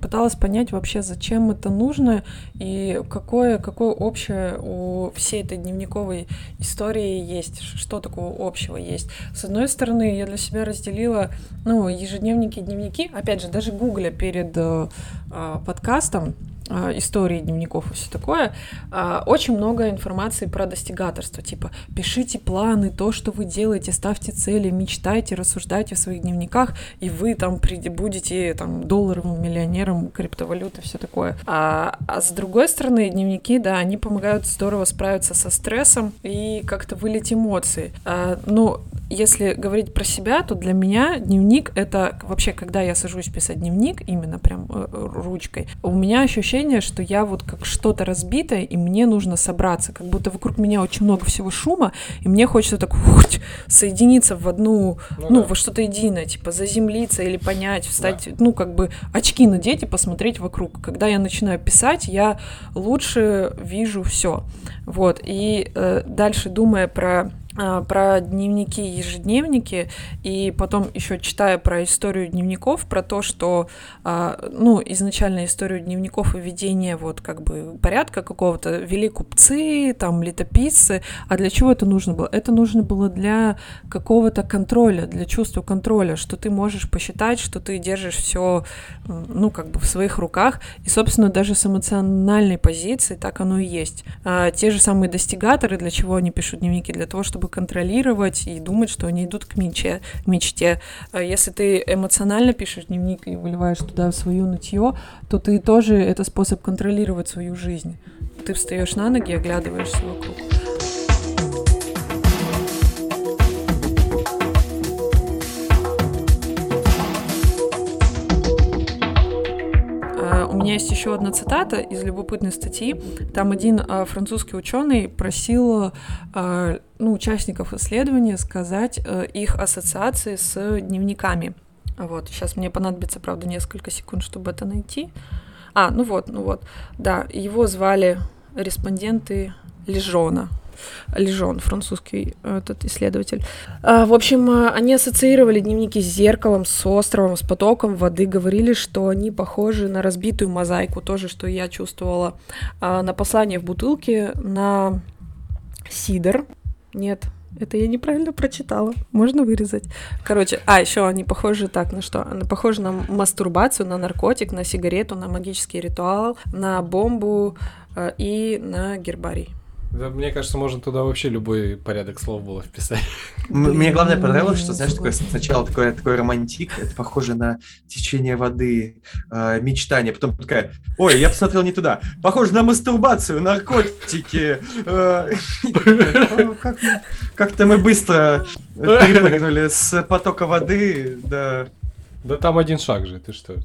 пыталась понять вообще, зачем это нужно и какое, какое общее у всей этой дневниковой истории есть, что такого общего есть. С одной стороны, я для себя разделила, ну, ежедневники и дневники, опять же, даже гугля перед подкастом, истории дневников и все такое, очень много информации про достигаторство, типа пишите планы, то, что вы делаете, ставьте цели, мечтайте, рассуждайте в своих дневниках, и вы там будете там долларовым миллионером, криптовалютой, все такое. А, а с другой стороны, дневники, да, они помогают здорово справиться со стрессом и как-то вылить эмоции. А, но если говорить про себя, то для меня дневник — это вообще, когда я сажусь писать дневник, именно прям ручкой, у меня ощущение, что я вот как что-то разбитое, и мне нужно собраться, как будто вокруг меня очень много всего шума, и мне хочется так ух, соединиться в одну, ну, ну да. во что-то единое, типа заземлиться или понять, встать, да. ну, как бы очки надеть и посмотреть вокруг. Когда я начинаю писать, я лучше вижу все. Вот, и э, дальше, думая про... про дневники, ежедневники, и потом еще читая про историю дневников, про то, что, ну, изначально историю дневников и ведение вот как бы порядка какого-то вели купцы, там, летописцы. А для чего это нужно было? Это нужно было для какого-то контроля, для чувства контроля, что ты можешь посчитать, что ты держишь все, ну, как бы в своих руках, и, собственно, даже с эмоциональной позиции так оно и есть. Те же самые достигаторы, для чего они пишут дневники? Для того, чтобы контролировать и думать, что они идут к мече, к мечте. Если ты эмоционально пишешь дневник и выливаешь туда свое нытье, то ты тоже это способ контролировать свою жизнь. Ты встаешь на ноги и оглядываешься вокруг. У меня есть еще одна цитата из любопытной статьи. Там один французский ученый просил ну, участников исследования сказать э, их ассоциации с дневниками. Вот, сейчас мне понадобится, правда, несколько секунд, чтобы это найти. А, ну вот, ну вот, да, его звали респонденты Лежона. Лежон, французский этот исследователь. В общем, они ассоциировали дневники с зеркалом, с островом, с потоком воды, говорили, что они похожи на разбитую мозаику, то же, что я чувствовала, на послание в бутылке, на сидр. Нет, это я неправильно прочитала. Можно вырезать. Короче, а, еще они похожи так на что? Они похожи на мастурбацию, на наркотик, на сигарету, на магический ритуал, на бомбу э, и на гербарий. Да, мне кажется, можно туда вообще любой порядок слов было вписать. Мне главное понравилось, что, знаешь, такое, сначала такой такой романтик, это похоже на течение воды, э, мечтание, потом такая, ой, я посмотрел не туда, похоже на мастурбацию, наркотики. Как-то мы быстро перепрыгнули с потока воды до... Да там один шаг же, ты что?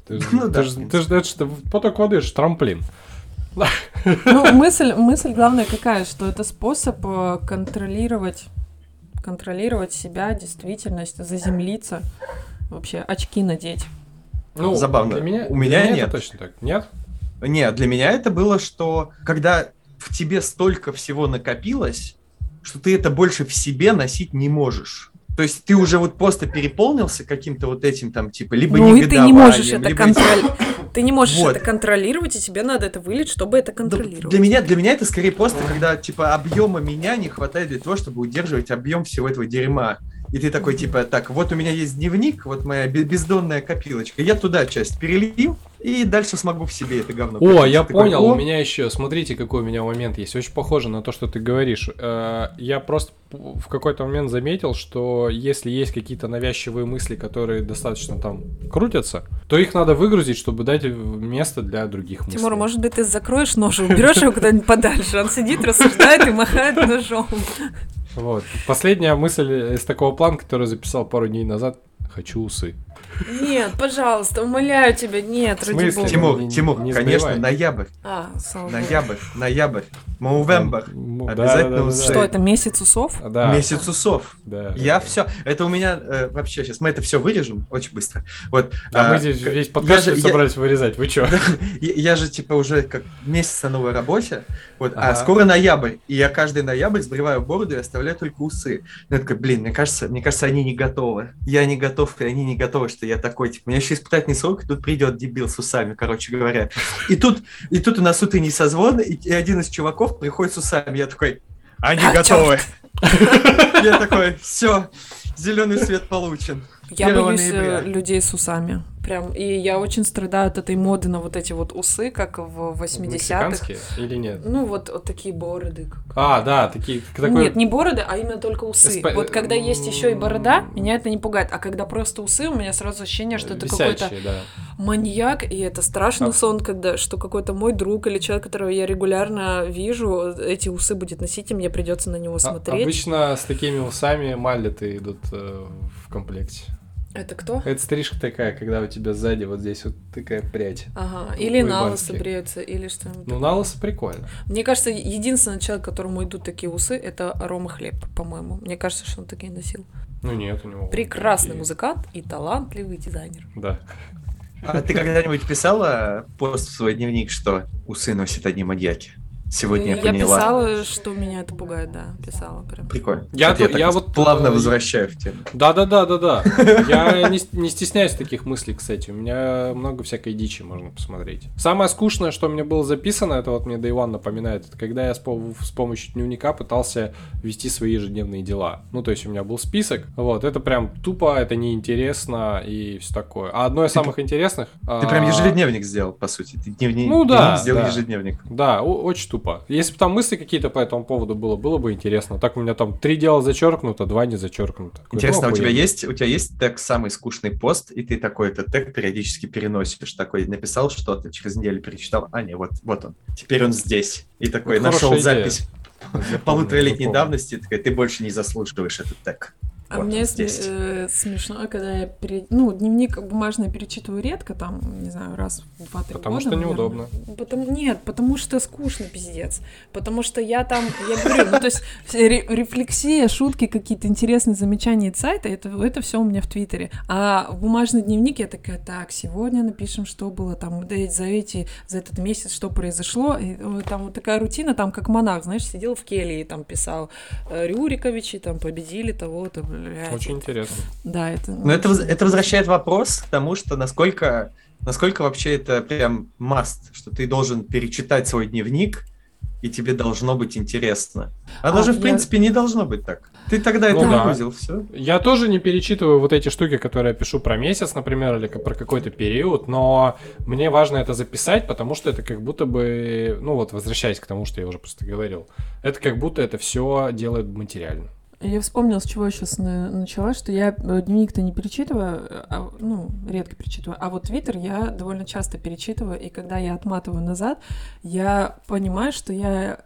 Поток воды, это же трамплин. Ну, мысль, мысль главная какая, что это способ контролировать, контролировать себя, действительность, заземлиться, вообще очки надеть. Ну, забавно. Для меня, У меня, для меня нет. Это точно так. Нет? Нет, для меня это было, что когда в тебе столько всего накопилось, что ты это больше в себе носить не можешь. То есть ты уже вот просто переполнился каким-то вот этим там, типа, либо ну, негодованием. Ну и ты не можешь это контролировать. Ты не можешь вот. это контролировать, и тебе надо это вылить, чтобы это контролировать. Для меня, для меня это скорее просто, когда, типа, объема меня не хватает для того, чтобы удерживать объем всего этого дерьма. И ты такой, типа, так, вот у меня есть дневник, вот моя бездонная копилочка, я туда часть перелил, и дальше смогу в себе это говно. О, я такой, понял, О. у меня еще, смотрите, какой у меня момент есть, очень похоже на то, что ты говоришь. Я просто в какой-то момент заметил, что если есть какие-то навязчивые мысли, которые достаточно там крутятся, то их надо выгрузить, чтобы дать место для других мыслей. Тимур, может быть, ты закроешь нож и уберешь его куда-нибудь подальше, он сидит, рассуждает и махает ножом. Вот. Последняя мысль из такого плана, который записал пару дней назад. Хочу усы. Нет, пожалуйста, умоляю тебя, нет, ради бога. Тимур, не, Тимур, не конечно, сбивай. ноябрь. А, ноябрь, ноябрь, Моувембер, да, обязательно да, да, усы. Что, это месяц усов? Да. Месяц усов. Да, я да, все, да. это у меня э, вообще, сейчас мы это все вырежем очень быстро. Вот, а, а мы здесь весь подкаст я же, собрались я, вырезать, вы че? Да, я, я же типа уже как месяц на новой работе, вот, ага. а скоро ноябрь, и я каждый ноябрь сбриваю бороду и оставляю только усы. Я такой, блин, мне кажется, мне кажется, они не готовы, я не готов, и они не готовы, что я такой, типа, у меня еще испытательный срок, и тут придет дебил с усами, короче говоря. И тут, и тут у нас утренний созвон, и, и один из чуваков приходит с усами. Я такой, они а, готовы. Я такой, все, зеленый свет получен. Я боюсь людей с усами. Прям, и я очень страдаю от этой моды на вот эти вот усы, как в восьмидесятых. Мексиканские или нет? Ну, вот, вот такие бороды. Как-то. А, да, такие... Такой... Нет, не бороды, а именно только усы. Спа... Вот когда есть еще и борода, меня это не пугает. А когда просто усы, у меня сразу ощущение, что это висячие, какой-то да. маньяк, и это страшный а. сон, когда, что какой-то мой друг или человек, которого я регулярно вижу, эти усы будет носить, и мне придется на него смотреть. А, обычно с такими усами маллеты идут э, в комплекте. Это кто? Это стрижка такая, когда у тебя сзади вот здесь вот такая прядь. Ага, или на лысо бреются, или что-нибудь. Ну, на лысо прикольно. Мне кажется, единственный человек, которому идут такие усы, это Рома Хлеб, по-моему. Мне кажется, что он такие носил. Ну нет, у него... Прекрасный такие... музыкант и талантливый дизайнер. Да. А ты когда-нибудь писала пост в свой дневник, что усы носят одни маньяки? Сегодня я, я поняла. Я писала, что меня это пугает, да, писала прям. Прикольно. Я, я, я вот плавно э... возвращаю в тему. Да-да-да-да-да. Я не, не стесняюсь таких мыслей, кстати. У меня много всякой дичи можно посмотреть. Самое скучное, что у меня было записано, это вот мне Day One напоминает, это когда я с, с помощью дневника пытался вести свои ежедневные дела. Ну, то есть у меня был список. Вот, это прям тупо, это неинтересно и все такое. А одно из ты, самых интересных... Ты а... прям ежедневник сделал, по сути. Ты дневник, ну, да, дневник сделал да. ежедневник. Да, очень тупо. Если бы там мысли какие-то по этому поводу было, было бы интересно. Так у меня там три дела зачеркнуто, два не зачеркнуто. Интересно, а у тебя есть, у тебя есть тег «Самый скучный пост», и ты такой этот тег периодически переносишь, такой написал что-то, через неделю перечитал, а не, вот, вот он, теперь он здесь. И такой вот нашел запись полуторалетней давности, и такой, ты больше не заслуживаешь этот тег. А вот мне э, смешно, когда я пере... ну, дневник бумажный перечитываю редко, там, не знаю, раз в два-три года. Потому что неудобно. Потому... Нет, потому что скучно, пиздец. Потому что я там, я говорю, ну, то есть ре- рефлексия, шутки, какие-то интересные замечания и сайты, это, это все у меня в Твиттере. А в бумажный дневник я такая, так, сегодня напишем, что было там, за эти, за этот месяц, что произошло. И, там вот такая рутина, там, как монах, знаешь, сидел в келье и там писал Рюриковичи, там, победили того-то, Очень это. интересно. Да, это... Но это, это возвращает вопрос к тому, что насколько, насколько вообще это прям must, что ты должен перечитать свой дневник, и тебе должно быть интересно. А даже, а, в принципе, я... не должно быть так. Ты тогда ну это да. выгрузил, все. Я тоже не перечитываю вот эти штуки, которые я пишу про месяц, например, или про какой-то период, но мне важно это записать, потому что это как будто бы... Ну вот, возвращаясь к тому, что я уже просто говорил, это как будто это все делает материально. Я вспомнила, с чего я сейчас начала, что я дневник-то не перечитываю, а, ну, редко перечитываю, а вот Твиттер я довольно часто перечитываю, и когда я отматываю назад, я понимаю, что я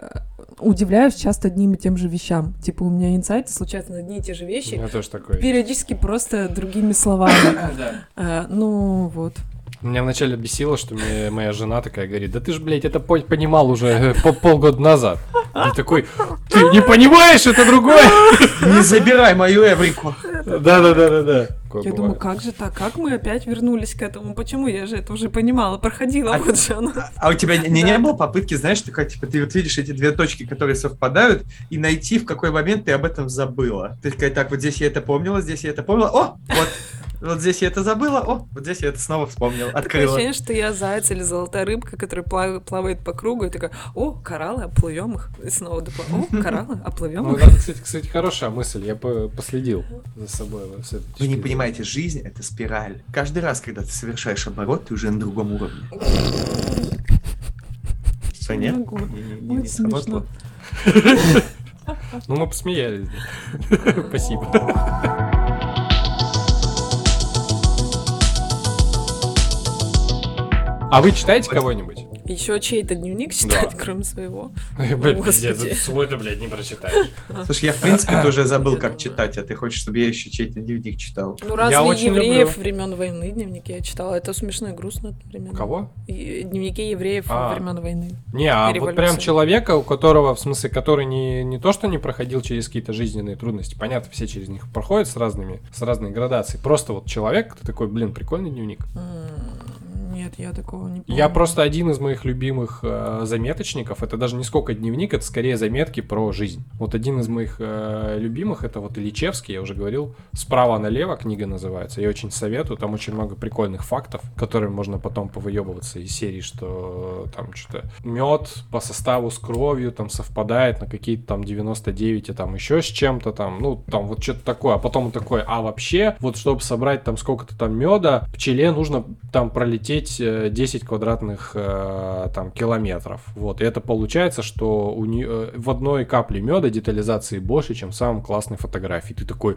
удивляюсь часто одним и тем же вещам. Типа у меня инсайты случаются на одни и те же вещи. У меня тоже такое. Периодически есть. Просто другими словами. а, ну, вот. Меня вначале бесило, что мне моя жена такая говорит, да ты ж, блядь, это понимал уже полгода назад. И такой, ты не понимаешь, это другое. Не забирай мою Эврику. Да-да-да-да-да. Я думаю, как же так? Как мы опять вернулись к этому? Почему? Я же это уже понимала, проходила. Вот же оно. А у тебя не было попытки, знаешь, ты вот видишь эти две точки, которые совпадают, и найти, в какой момент ты об этом забыла. Ты такая, так, вот здесь я это помнила, здесь я это помнила, о, вот. Вот здесь я это забыла, о, вот здесь я это снова вспомнила, открыла. Такое ощущение, что я заяц или золотая рыбка, которая плавает по кругу, и такая, о, кораллы, оплывем их. И снова думаю, о, кораллы, оплывем их. Кстати, хорошая мысль, я последил за собой. Вы не понимаете, жизнь — это спираль. Каждый раз, когда ты совершаешь оборот, ты уже на другом уровне. Что, нет? Не сработало. Ну, мы посмеялись. Спасибо. А вы читаете кого-нибудь? Еще чей-то дневник читать, да, кроме своего. Блин, свой-то, блядь, не прочитаешь. Слушай, я в принципе тоже забыл, как читать, а ты хочешь, чтобы я еще чей-то дневник читал? Ну разве евреев времен войны дневники я читала? Это смешно и грустно времена. Кого? Дневники евреев времен войны. Не, а вот прям человека, у которого, в смысле, который не, не то, что не проходил через какие-то жизненные трудности, понятно, все через них проходят с разными, с разной градацией. Просто вот человек, ты такой, блин, прикольный дневник. Нет, я такого не помню. Я просто один из моих любимых э, заметочников. Это даже не сколько дневник, это скорее заметки про жизнь. Вот один из моих э, любимых, это вот Ильичевский, я уже говорил. «Справа налево» книга называется. Я очень советую, там очень много прикольных фактов, которыми можно потом повыебываться из серии, что там что-то мед по составу с кровью там совпадает на какие-то там девяносто девять и там еще с чем-то там. Ну, там вот что-то такое. А потом он такой, а вообще, вот чтобы собрать там сколько-то там меда, пчеле нужно там пролететь десять квадратных э, там, километров. Вот. И это получается, что у не... в одной капле меда детализации больше, чем в самом классной фотографии. Ты такой,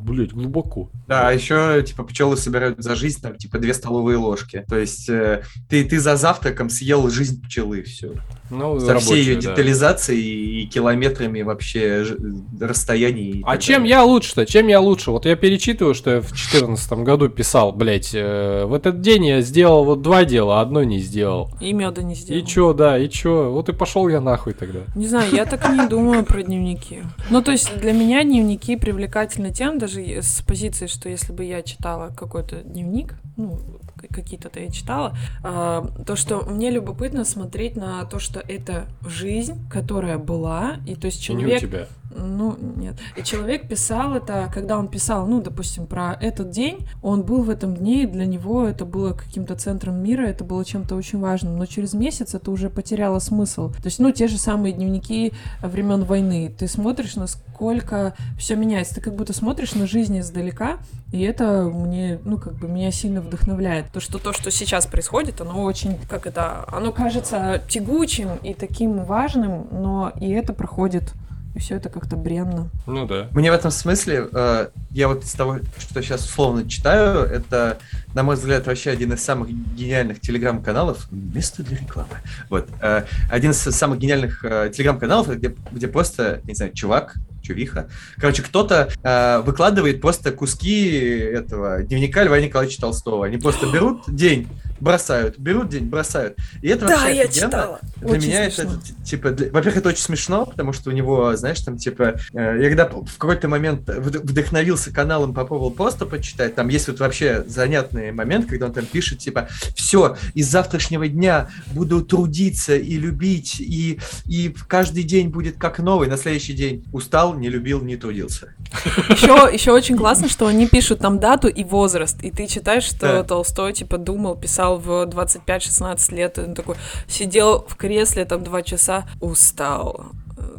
блять, глубоко. Да, а еще типа пчелы собирают за жизнь там типа две столовые ложки. То есть э, ты, ты за завтраком съел жизнь пчелы. Все. Ну, со рабочую, всей ее детализацией, да, и километрами вообще ж... расстояний. А чем далее. Я лучше-то? Чем я лучше? Вот я перечитываю, что я в две тысячи четырнадцатом году писал, блять, э, в этот день я сделал Сделал вот два дела, а одно не сделал. И меда не сделал. И чё, да, и чё. Вот и пошел я нахуй тогда. Не знаю, я так не думаю про дневники. Ну, то есть для меня дневники привлекательны тем, даже с позиции, что если бы я читала какой-то дневник, ну, какие-то-то я читала, то, что мне любопытно смотреть на то, что это жизнь, которая была, и то есть человек... Не у тебя. Ну, нет. И человек писал это, когда он писал, ну, допустим, про этот день, он был в этом дне, и для него это было каким-то центром мира, это было чем-то очень важным, но через месяц это уже потеряло смысл. То есть, ну, те же самые дневники времен войны. Ты смотришь, насколько все меняется. Ты как будто смотришь на жизнь издалека, и это мне, ну, как бы меня сильно вдохновляет. То, что то, что сейчас происходит, оно очень, как это, оно кажется тягучим и таким важным, но и это проходит... И все это как-то бренно. Ну да. Мне в этом смысле, э, я вот из того, что сейчас условно читаю, это, на мой взгляд, вообще один из самых гениальных телеграм-каналов. Место для рекламы. Вот. Э, один из самых гениальных э, телеграм-каналов, где, где просто, не знаю, чувак, чувиха. Короче, кто-то э, выкладывает просто куски этого дневника Льва Николаевича Толстого. Они просто берут день, бросают, берут день, бросают. И это да, вообще я читала. Для очень меня смешно. Это, типа, для... во-первых, это очень смешно, потому что у него, знаешь, там, типа, э, я когда в какой-то момент вдохновился каналом, попробовал просто почитать, там есть вот вообще занятный момент, когда он там пишет, типа, все, из завтрашнего дня буду трудиться и любить, и, и каждый день будет как новый, на следующий день устал, не любил, не трудился. Еще, еще очень классно, что они пишут там дату и возраст, и ты читаешь, что да. Толстой, типа, думал, писал в двадцать пять шестнадцать лет, он такой сидел в кресле там два часа, устал.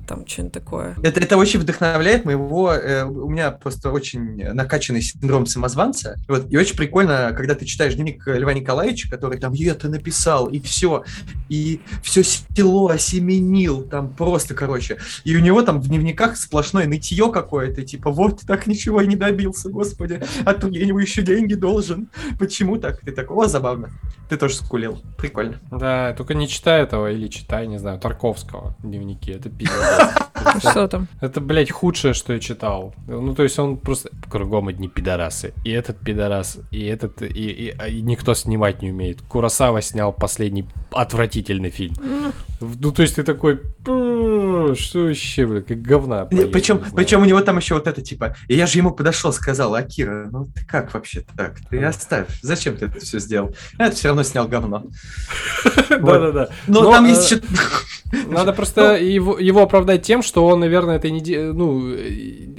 Там что-нибудь такое. Это, это очень вдохновляет моего... Э, у меня просто очень накачанный синдром самозванца. Вот, и очень прикольно, когда ты читаешь дневник Льва Николаевича, который там, я это написал, и все. И все село осеменил. Там просто, короче. И у него там в дневниках сплошное нытье какое-то. Типа, вот, ты так ничего и не добился, господи. А то я ему еще деньги должен. Почему так? Ты такой, о, забавно. Ты тоже скулил. Прикольно. Да, только не читай этого или читай, не знаю, Тарковского дневники. Это пи***. Что там? Это, блядь, худшее, что я читал. Ну, то есть он просто... Кругом одни пидорасы. И этот пидорас, и этот... И, и, и никто снимать не умеет. Куросава снял последний отвратительный фильм. Ну, то есть ты такой, что вообще, блин, как говна. Поеду, причем, причем у него там еще вот это, типа, и я же ему подошел, сказал: Акира, ну ты как вообще так? Ты оставь, зачем ты это все сделал? Я все равно снял говно. Да-да-да. Но там есть еще... Надо просто его оправдать тем, что он, наверное, это не... Ну,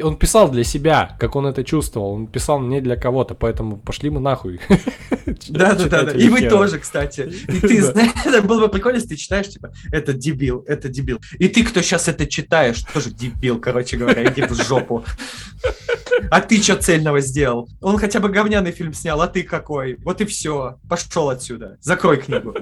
он писал для себя, как он это чувствовал. Он писал не для кого-то, поэтому пошли мы нахуй. Да-да-да, и вы тоже, кстати. И ты знаешь, это было бы прикольно, если ты читаешь, типа, это дебил, это дебил. И ты, кто сейчас это читаешь, тоже дебил, короче говоря, иди в жопу. А ты что цельного сделал? Он хотя бы говняный фильм снял, а ты какой? Вот и все, пошел отсюда, закрой книгу.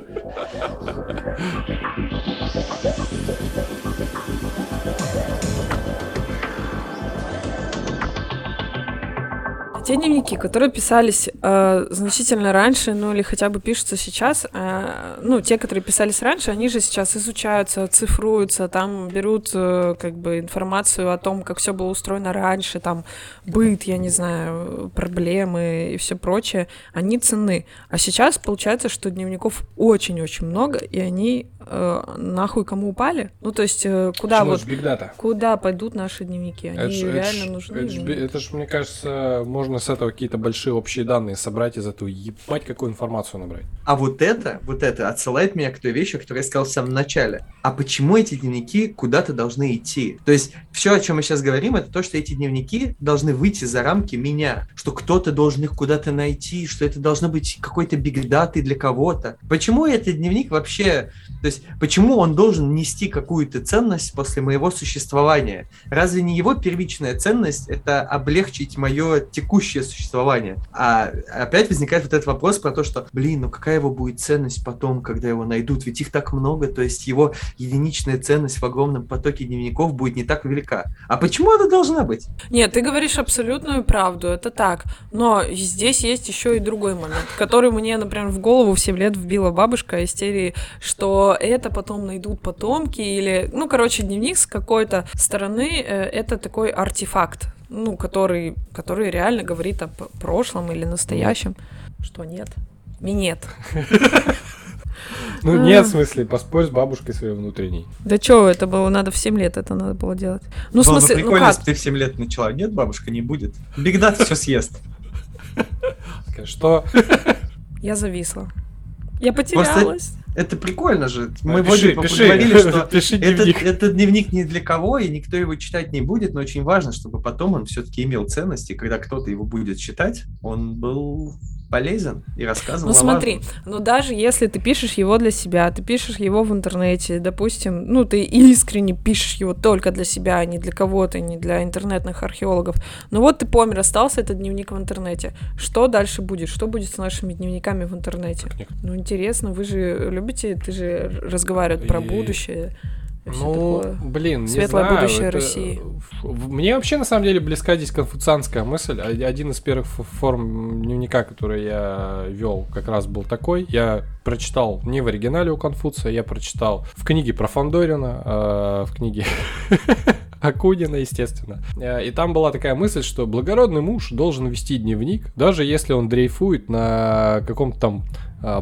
Те дневники, которые писались э, значительно раньше, ну или хотя бы пишутся сейчас, э, ну, те, которые писались раньше, они же сейчас изучаются, цифруются, там берут э, как бы информацию о том, как все было устроено раньше, там быт, я не знаю, проблемы и все прочее, они ценны. А сейчас получается, что дневников очень-очень много, и они э, нахуй кому упали? Ну, то есть, э, куда вот, куда пойдут наши дневники? Они это реально это нужны. Это же, это же, мне кажется, можно с этого какие-то большие общие данные собрать, из этого ебать какую информацию набрать. А вот это, вот это отсылает меня к той вещи, которую я сказал в самом начале. А почему эти дневники куда-то должны идти? То есть все, о чем мы сейчас говорим, это то, что эти дневники должны выйти за рамки меня, что кто-то должен их куда-то найти, что это должно быть какой-то бигдатой для кого-то. Почему этот дневник вообще... То есть почему он должен нести какую-то ценность после моего существования? Разве не его первичная ценность — это облегчить мое текущее существование? А опять возникает вот этот вопрос про то, что, блин, ну какая его будет ценность потом, когда его найдут? Ведь их так много, то есть его единичная ценность в огромном потоке дневников будет не так велика. А почему она должна быть? Нет, ты говоришь абсолютную правду, это так. Но здесь есть еще и другой момент, который мне, например, в голову в семь лет вбила бабушка из серии, что это потом найдут потомки или... Ну, короче, дневник с какой-то стороны это такой артефакт, ну, который, который реально говорит о прошлом или настоящем. Что нет? Минет. Ну, нет, в смысле, поспорь с бабушкой своей внутренней. Да чё, это было, надо в семь лет это надо было делать. Ну, в смысле, прикольно, если ты в семь лет начала. Нет, бабушка, не будет. Бигдат все съест. Что? Я зависла. Я потерялась. Это прикольно же. Мы пиши, вроде пиши, поговорили, что пиши дневник. Этот, этот дневник не для кого, и никто его читать не будет, но очень важно, чтобы потом он все-таки имел ценности, когда кто-то его будет читать, он был полезен и рассказывал. Ну смотри, но даже если ты пишешь его для себя, ты пишешь его в интернете, допустим, ну ты искренне пишешь его только для себя, не для кого-то, не для интернетных археологов. Но вот ты помер, остался этот дневник в интернете. Что дальше будет? Что будет с нашими дневниками в интернете? Ну интересно, вы же любите, ты же разговариваешь и... про будущее. Ну, такое. Блин, светлое не знаю, будущее это... России. Мне вообще, на самом деле, близка здесь конфуцианская мысль. Один из первых форм дневника, который я вел, как раз был такой. Я прочитал не в оригинале у Конфуция, я прочитал в книге про Фандорина, э, в книге Акунина, естественно. И там была такая мысль, что благородный муж должен вести дневник, даже если он дрейфует на каком-то там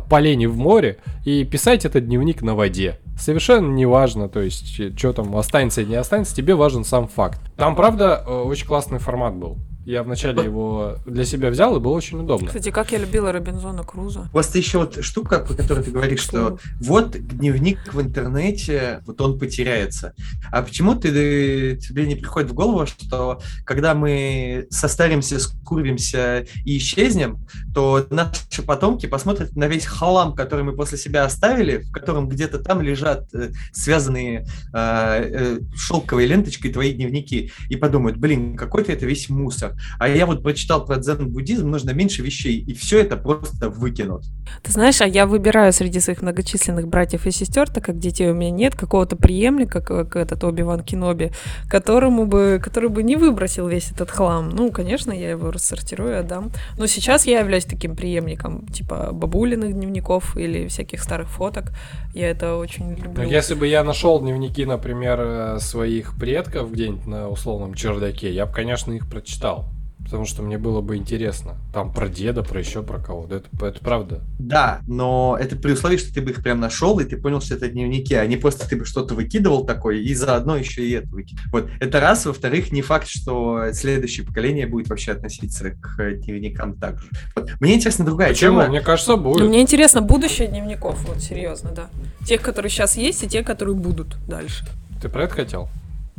полени в море, и писать этот дневник на воде. Совершенно не важно, то есть, что там останется и не останется, тебе важен сам факт. Там, правда, очень классный формат был. Я вначале его для себя взял, и было очень удобно. Кстати, как я любила Робинзона Крузо. У вас еще вот штука, про которую ты говоришь, что вот дневник в интернете, вот он потеряется. А почему ты, тебе не приходит в голову, что когда мы состаримся, скурвимся и исчезнем, то наши потомки посмотрят на весь халам, который мы после себя оставили, в котором где-то там лежат связанные э, э, шелковой ленточкой твои дневники, и подумают, блин, какой-то это весь мусор. А я вот прочитал про дзен-буддизм, нужно меньше вещей, и все это просто выкинут. Ты знаешь, а я выбираю среди своих многочисленных братьев и сестер, так как детей у меня нет, какого-то преемника, как этот Оби-Ван Кеноби, которому бы, который бы не выбросил весь этот хлам. Ну, конечно, я его рассортирую, отдам. Но сейчас я являюсь таким преемником, типа бабулиных дневников или всяких старых фоток. Я это очень люблю. Если бы я нашел дневники, например, своих предков где-нибудь на условном чердаке, я бы, конечно, их прочитал. потому что мне было бы интересно. Там про деда, про еще про кого-то. Это, это правда. Да, но это при условии, что ты бы их прям нашел, и ты понял, что это дневники, а не просто ты бы что-то выкидывал такое, и заодно еще и это выкидывал. Вот. Это раз. Во-вторых, не факт, что следующее поколение будет вообще относиться к дневникам так же. Вот. Мне интересно другая Почему? Тема. Мне кажется, будет. Мне интересно будущее дневников, вот серьезно, да. Тех, которые сейчас есть, и те, которые будут дальше. Ты про это хотел?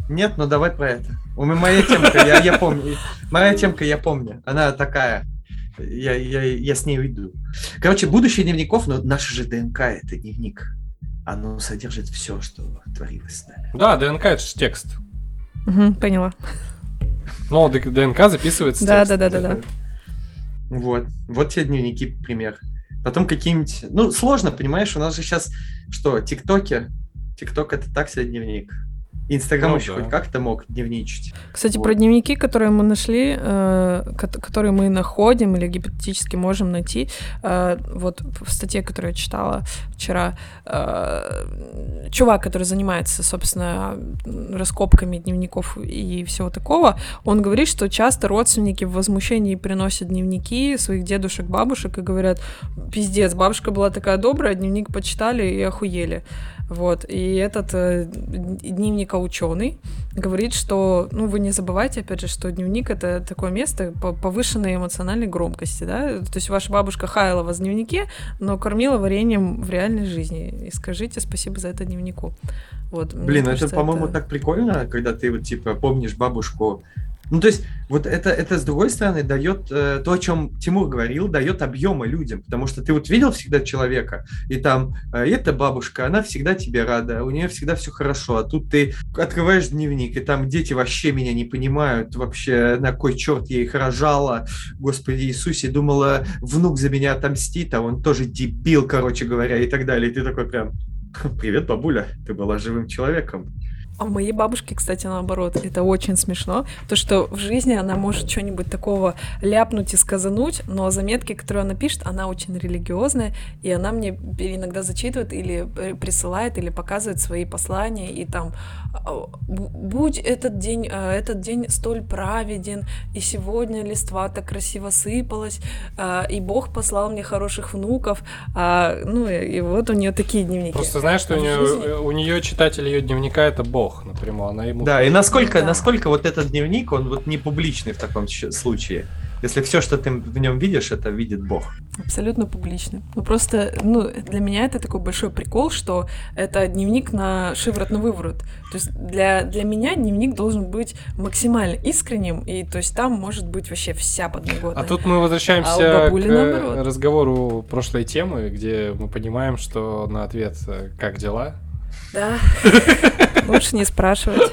Нет, но давай про это. У меня моя темка, я, я помню. Моя темка, я помню. Она такая. Я, я, я с ней уйду. Короче, будущее дневников, но наш же ДНК — это дневник. Оно содержит все, что творилось с нами. Да, ДНК — это же текст. Угу, поняла. Ну, ДНК записывается. Да, да, да, да, да. Вот. Вот тебе дневники, пример. Потом какие-нибудь. Ну, сложно, понимаешь, у нас же сейчас что, ТикТоки? ТикТок — это так себе дневник. Инстаграм ну, еще да. хоть как-то мог дневничать. Кстати, вот. Про дневники, которые мы нашли, э, которые мы находим или гипотетически можем найти, э, вот в статье, которую я читала вчера, э, чувак, который занимается, собственно, раскопками дневников и всего такого, он говорит, что часто родственники в возмущении приносят дневники своих дедушек, бабушек и говорят: пиздец, бабушка была такая добрая, дневник почитали и охуели. Вот, и этот э, дневникоученый говорит, что, ну, вы не забывайте, опять же, что дневник — это такое место повышенной эмоциональной громкости, да, то есть ваша бабушка хаяла вас в дневнике, но кормила вареньем в реальной жизни, и скажите спасибо за это дневнику. Вот, блин, кажется, это, по-моему, это... так прикольно, когда ты вот, типа, помнишь бабушку. Ну, то есть, вот это, это с другой стороны, дает э, то, о чем Тимур говорил, дает объемы людям, потому что ты вот видел всегда человека, и там э, эта бабушка, она всегда тебе рада, у нее всегда все хорошо, а тут ты открываешь дневник, и там дети вообще меня не понимают, вообще на кой черт я их рожала, Господи Иисусе, думала, внук за меня отомстит, а он тоже дебил, короче говоря, и так далее. И ты такой прям: привет, бабуля, ты была живым человеком. А моей бабушке, кстати, наоборот, это очень смешно, то, что в жизни она может что-нибудь такого ляпнуть и сказануть, но заметки, которые она пишет, она очень религиозная, и она мне иногда зачитывает или присылает, или показывает свои послания, и там: будь этот день, этот день столь праведен, и сегодня листва так красиво сыпалась, и Бог послал мне хороших внуков, ну и вот у нее такие дневники. Просто знаешь, что у нее, у нее читатель ее дневника — это Бог. Напрямую, она ему... Да, и насколько, да. насколько вот этот дневник, он вот не публичный в таком случае. Если все, что ты в нем видишь, это видит Бог. Абсолютно публично. Ну просто, ну, для меня это такой большой прикол, что это дневник на шиворот на выворот. То есть для, для меня дневник должен быть максимально искренним, и то есть там может быть вообще вся подноготная. А тут мы возвращаемся а к наоборот. разговору прошлой темы, где мы понимаем, что на ответ «как дела?» Да, лучше не спрашивать.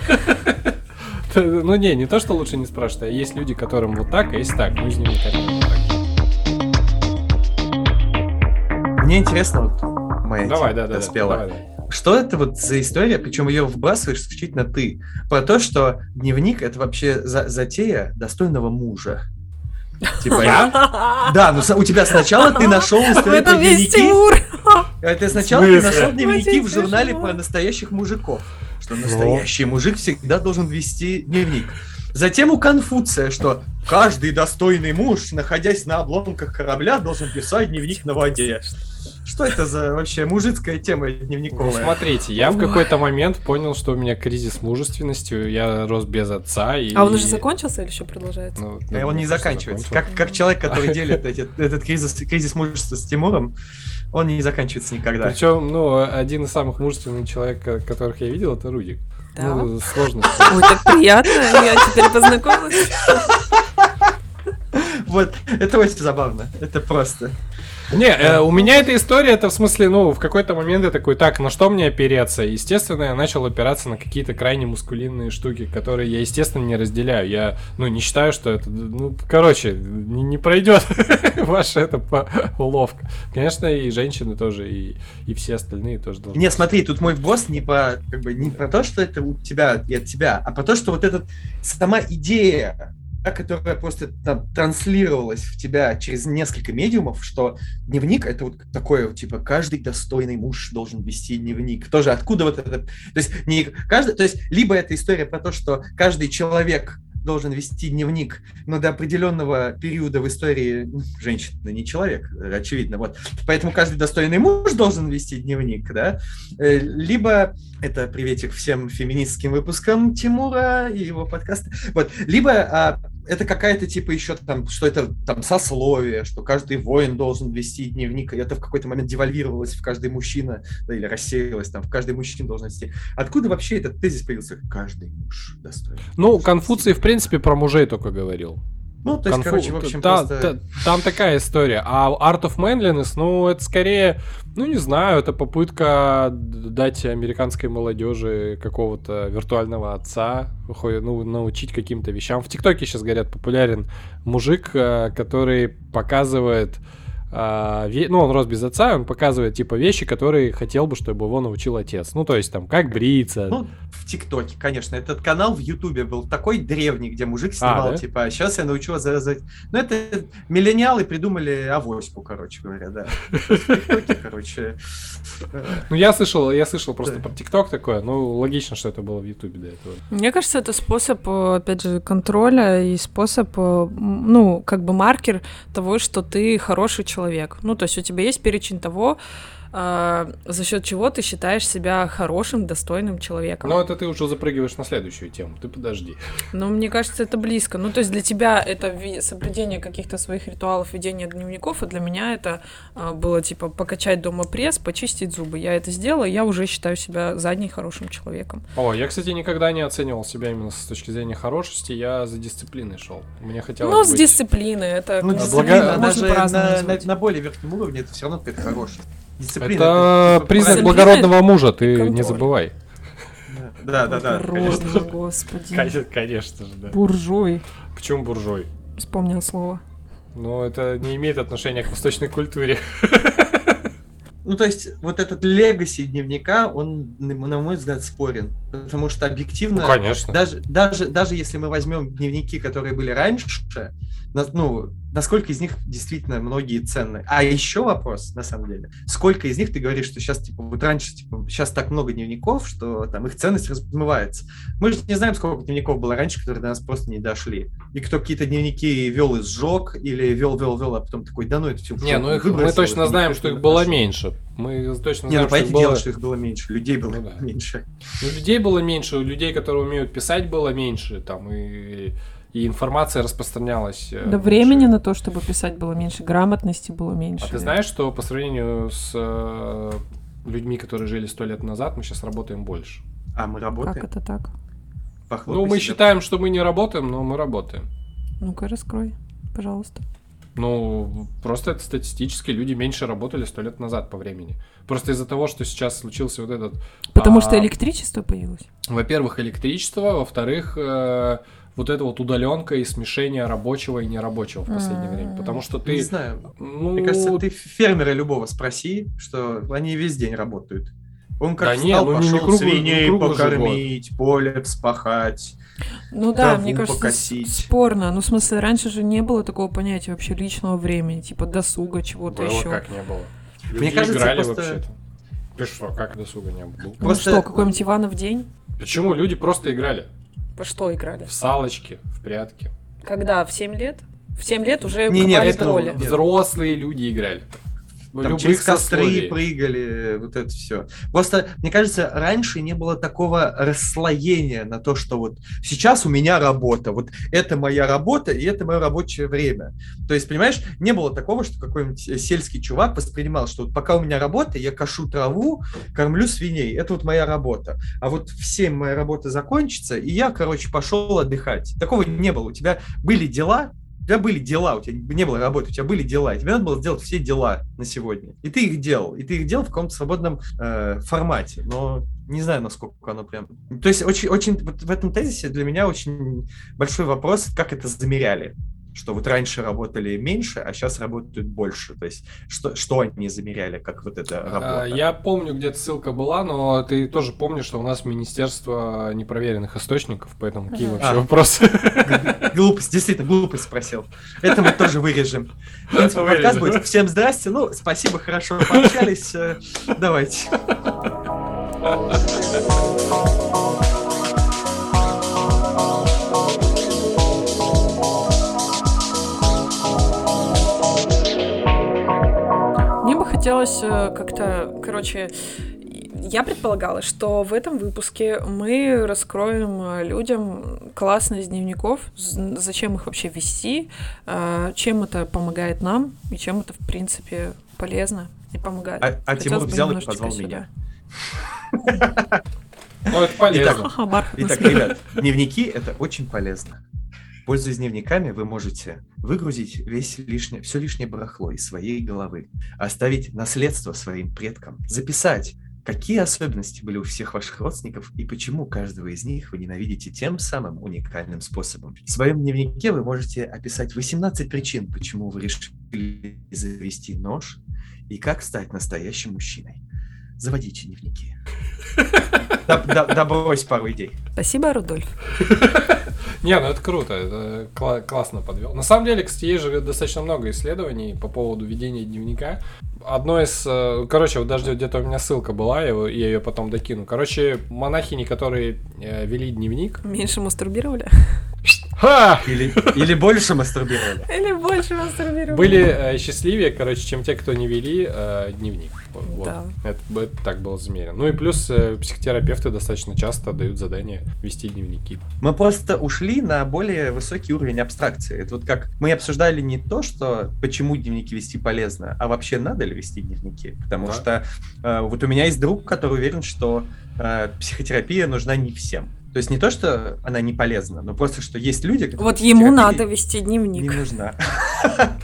Ну не, не то, что лучше не спрашивать, а есть люди, которым вот так, а есть так, мы с ними как-то так. Мне интересно, вот моя давай, да, доспела. Да, да, да. Что это вот за история, причем ее вбрасываешь исключительно ты, про то, что дневник — это вообще за- затея достойного мужа. Типа, я? Да, но у тебя сначала ты нашел историю про дневники. Ты сначала ты нашел дневники в журнале про настоящих мужиков. Что настоящий мужик всегда должен вести дневник. Затем у Конфуция, что каждый достойный муж, находясь на обломках корабля, должен писать дневник на воде. Что это за вообще мужицкая тема дневниковая? Ну, смотрите, я Ой. в какой-то момент понял, что у меня кризис мужественности, я рос без отца. И... А он уже закончился или еще продолжается? Ну, ну, он не заканчивается. Как, как человек, который делит эти, этот кризис, кризис мужества с Тимуром, он не заканчивается никогда. Причем, ну, один из самых мужественных человек, которых я видел, это Рудик. Да. Ну, сложно. Ой, так приятно, я теперь познакомилась. Вот, это очень забавно, это просто... Не, э, у меня эта история, это в смысле, ну, в какой-то момент я такой: так, на что мне опереться? Естественно, я начал опираться на какие-то крайне мускулинные штуки, которые я, естественно, не разделяю. Я, ну, не считаю, что это, ну, короче, не, не пройдет ваша эта уловка. Конечно, и женщины тоже, и, и все остальные тоже должны. Не, смотри, тут мой вброс не по, как бы, не про то, что это у тебя и от тебя, а про то, что вот эта сама идея, которая просто там транслировалась в тебя через несколько медиумов, что дневник — это вот такое, типа, каждый достойный муж должен вести дневник. Тоже откуда вот это... То есть, не каждый, то есть либо это история про то, что каждый человек должен вести дневник, но до определенного периода в истории женщина не человек, очевидно. Вот. Поэтому каждый достойный муж должен вести дневник, да? Либо, это приветик всем феминистским выпускам Тимура и его подкаста, вот. Либо это какая-то типа еще там, что это там сословие, что каждый воин должен вести дневник, и это в какой-то момент девальвировалось в каждый мужчина, да, или рассеялось там, в каждый мужчина должен вести. Откуда вообще этот тезис появился? Каждый муж достоин. Ну, Конфуций, в принципе, про мужей только говорил. Ну, то есть, Конфу... короче, в общем, та, просто... та, там такая история. А Art of Manliness, ну, это скорее, ну, не знаю, это попытка дать американской молодежи какого-то виртуального отца, ну, научить каким-то вещам. В ТикТоке сейчас, говорят, популярен мужик, который показывает... Ну, он рос без отца, он показывает, типа, вещи, которые хотел бы, чтобы его научил отец. Ну, то есть, там, как бриться. Ну, в ТикТоке, конечно. Этот канал в Ютубе был такой древний, где мужик снимал, а, да? Типа, сейчас я научу вас завязать. Ну, это миллениалы придумали авоську, короче говоря, да. Короче. Ну, я слышал, я слышал просто про ТикТок такое. Ну, логично, что это было в Ютубе до этого. Мне кажется, это способ, опять же, контроля и способ, ну, как бы маркер того, что ты хороший человек. Человек. Ну, то есть у тебя есть перечень того, э, за счет чего ты считаешь себя хорошим, достойным человеком. Ну, это ты уже запрыгиваешь на следующую тему, ты подожди. Ну, мне кажется, это близко. Ну, то есть для тебя это соблюдение каких-то своих ритуалов, ведение дневников, а для меня это э, было, типа, покачать дома пресс, почистить зубы. Я это сделала, я уже считаю себя задней хорошим человеком. О, я, кстати, никогда не оценивал себя именно с точки зрения хорошести, я за дисциплиной шел. Мне хотелось Ну, с быть... дисциплины, это... Ну, дисциплина, даже на, на, на более верхнем уровне это все равно какая-то хорошесть. Дисциплина, это, это признак дисциплина благородного мужа, ты контроль. Не забывай. Да, да, да. Благородный, господи. Конечно, конечно же, да. Буржуй. Почему буржуй? Вспомнил слово. Но это не имеет отношения к восточной культуре. Ну, то есть, вот этот легаси дневника, он, на мой взгляд, спорен. Потому что объективно, ну, конечно. Даже, даже, даже если мы возьмем дневники, которые были раньше, ну, насколько из них действительно многие ценны. А еще вопрос, на самом деле, сколько из них ты говоришь, что сейчас, типа, вот раньше, типа, сейчас так много дневников, что там их ценность размывается. Мы же не знаем, сколько дневников было раньше, которые до нас просто не дошли. И кто какие-то дневники вел и сжег, или вел-вел-вел, а потом такой, да ну это все. Не, ну их мы точно знаем, что их было меньше. Мы точно знаем, что их было... что их было меньше, людей было ну, да. меньше. Ну, людей было меньше, у людей, которые умеют писать, было меньше, там, и... И информация распространялась. Да меньше. Времени на то, чтобы писать, было меньше, грамотности было меньше. А ты знаешь, что по сравнению с людьми, которые жили сто лет назад, мы сейчас работаем больше? А мы работаем? Как это так? Похлопай ну, мы считаем, так. что мы не работаем, но мы работаем. Ну-ка, раскрой, пожалуйста. Ну, просто это статистически люди меньше работали сто лет назад по времени. Просто из-за того, что сейчас случился вот этот... Потому а... что электричество появилось? Во-первых, электричество, во-вторых... Э... вот эта вот удаленка и смешение рабочего и нерабочего в последнее mm-hmm. время. Потому что ты... Не знаю. Ну... Мне кажется, ты фермера любого спроси, что они весь день работают. Он как да встал, не, пошел ну, свиней покормить, живот. Поле вспахать, ну, да, траву мне кажется, покосить. Спорно. Ну, в смысле, раньше же не было такого понятия вообще личного времени, типа досуга, чего-то было, еще. Было как не было. Люди мне кажется, играли просто... вообще-то. Ты что, как досуга не было? Ну, просто... Что, какой-нибудь Иванов день? Почему? Люди просто играли. Во что играли? В салочки, в прятки. Когда? В семь лет? В семь лет уже не, не, это, роли. Взрослые люди играли. Там через костры прыгали, вот это все. Просто, мне кажется, раньше не было такого расслоения на то, что вот сейчас у меня работа, вот это моя работа и это мое рабочее время. То есть, понимаешь, не было такого, что какой-нибудь сельский чувак воспринимал, что вот пока у меня работа, я кашу траву, кормлю свиней, это вот моя работа. А вот в семь моя работа закончится, и я, короче, пошел отдыхать. Такого не было. У тебя были дела, У тебя были дела, у тебя не было работы, у тебя были дела, и тебе надо было сделать все дела на сегодня. И ты их делал, и ты их делал в каком-то свободном э, формате, но не знаю, насколько оно прям... То есть очень, очень вот в этом тезисе для меня очень большой вопрос, как это замеряли, что вот раньше работали меньше, а сейчас работают больше, то есть что, что они замеряли, как вот эта работа. Я помню, где-то ссылка была, но ты тоже помнишь, что у нас Министерство непроверенных источников, поэтому какие вообще а, вопросы? Глупость, действительно, глупость спросил. Это мы тоже вырежем. В принципе, подкаст будет. Всем здрасте, ну, спасибо, хорошо пообщались, давайте. хотелось как-то, короче, я предполагала, что в этом выпуске мы раскроем людям классно из дневников, зачем их вообще вести, чем это помогает нам и чем это, в принципе, полезно и помогает. А, а Тимур взял и позвал меня. Ну, это полезно. Итак, ребят, дневники — это очень полезно. Пользуясь дневниками, вы можете выгрузить весь лишнее, все лишнее барахло из своей головы, оставить наследство своим предкам, записать, какие особенности были у всех ваших родственников и почему каждого из них вы ненавидите тем самым уникальным способом. В своем дневнике вы можете описать восемнадцать причин, почему вы решили завести нож и как стать настоящим мужчиной. Заводите дневники. Добрось пару идей. Спасибо, Рудольф. Не, ну это круто, это кла- классно подвел. На самом деле, кстати, есть же достаточно много исследований по поводу ведения дневника. Одно из... Короче, вот даже где-то у меня ссылка была, я ее потом докину. Короче, монахини, которые вели дневник... Меньше мастурбировали? Ха! Или, или больше мастурбировали. Или больше мастурбировали. Были э, счастливее, короче, чем те, кто не вели э, дневник. Вот. Да. Это, это так было замерено. Ну и плюс э, психотерапевты достаточно часто дают задание вести дневники. Мы просто ушли на более высокий уровень абстракции. Это вот как мы обсуждали не то, что почему дневники вести полезно, а вообще надо ли вести дневники. Потому да. что э, вот у меня есть друг, который уверен, что э, психотерапия нужна не всем. То есть не то, что она не полезна, но просто, что есть люди, которые... Вот ему надо вести дневник. Не нужна.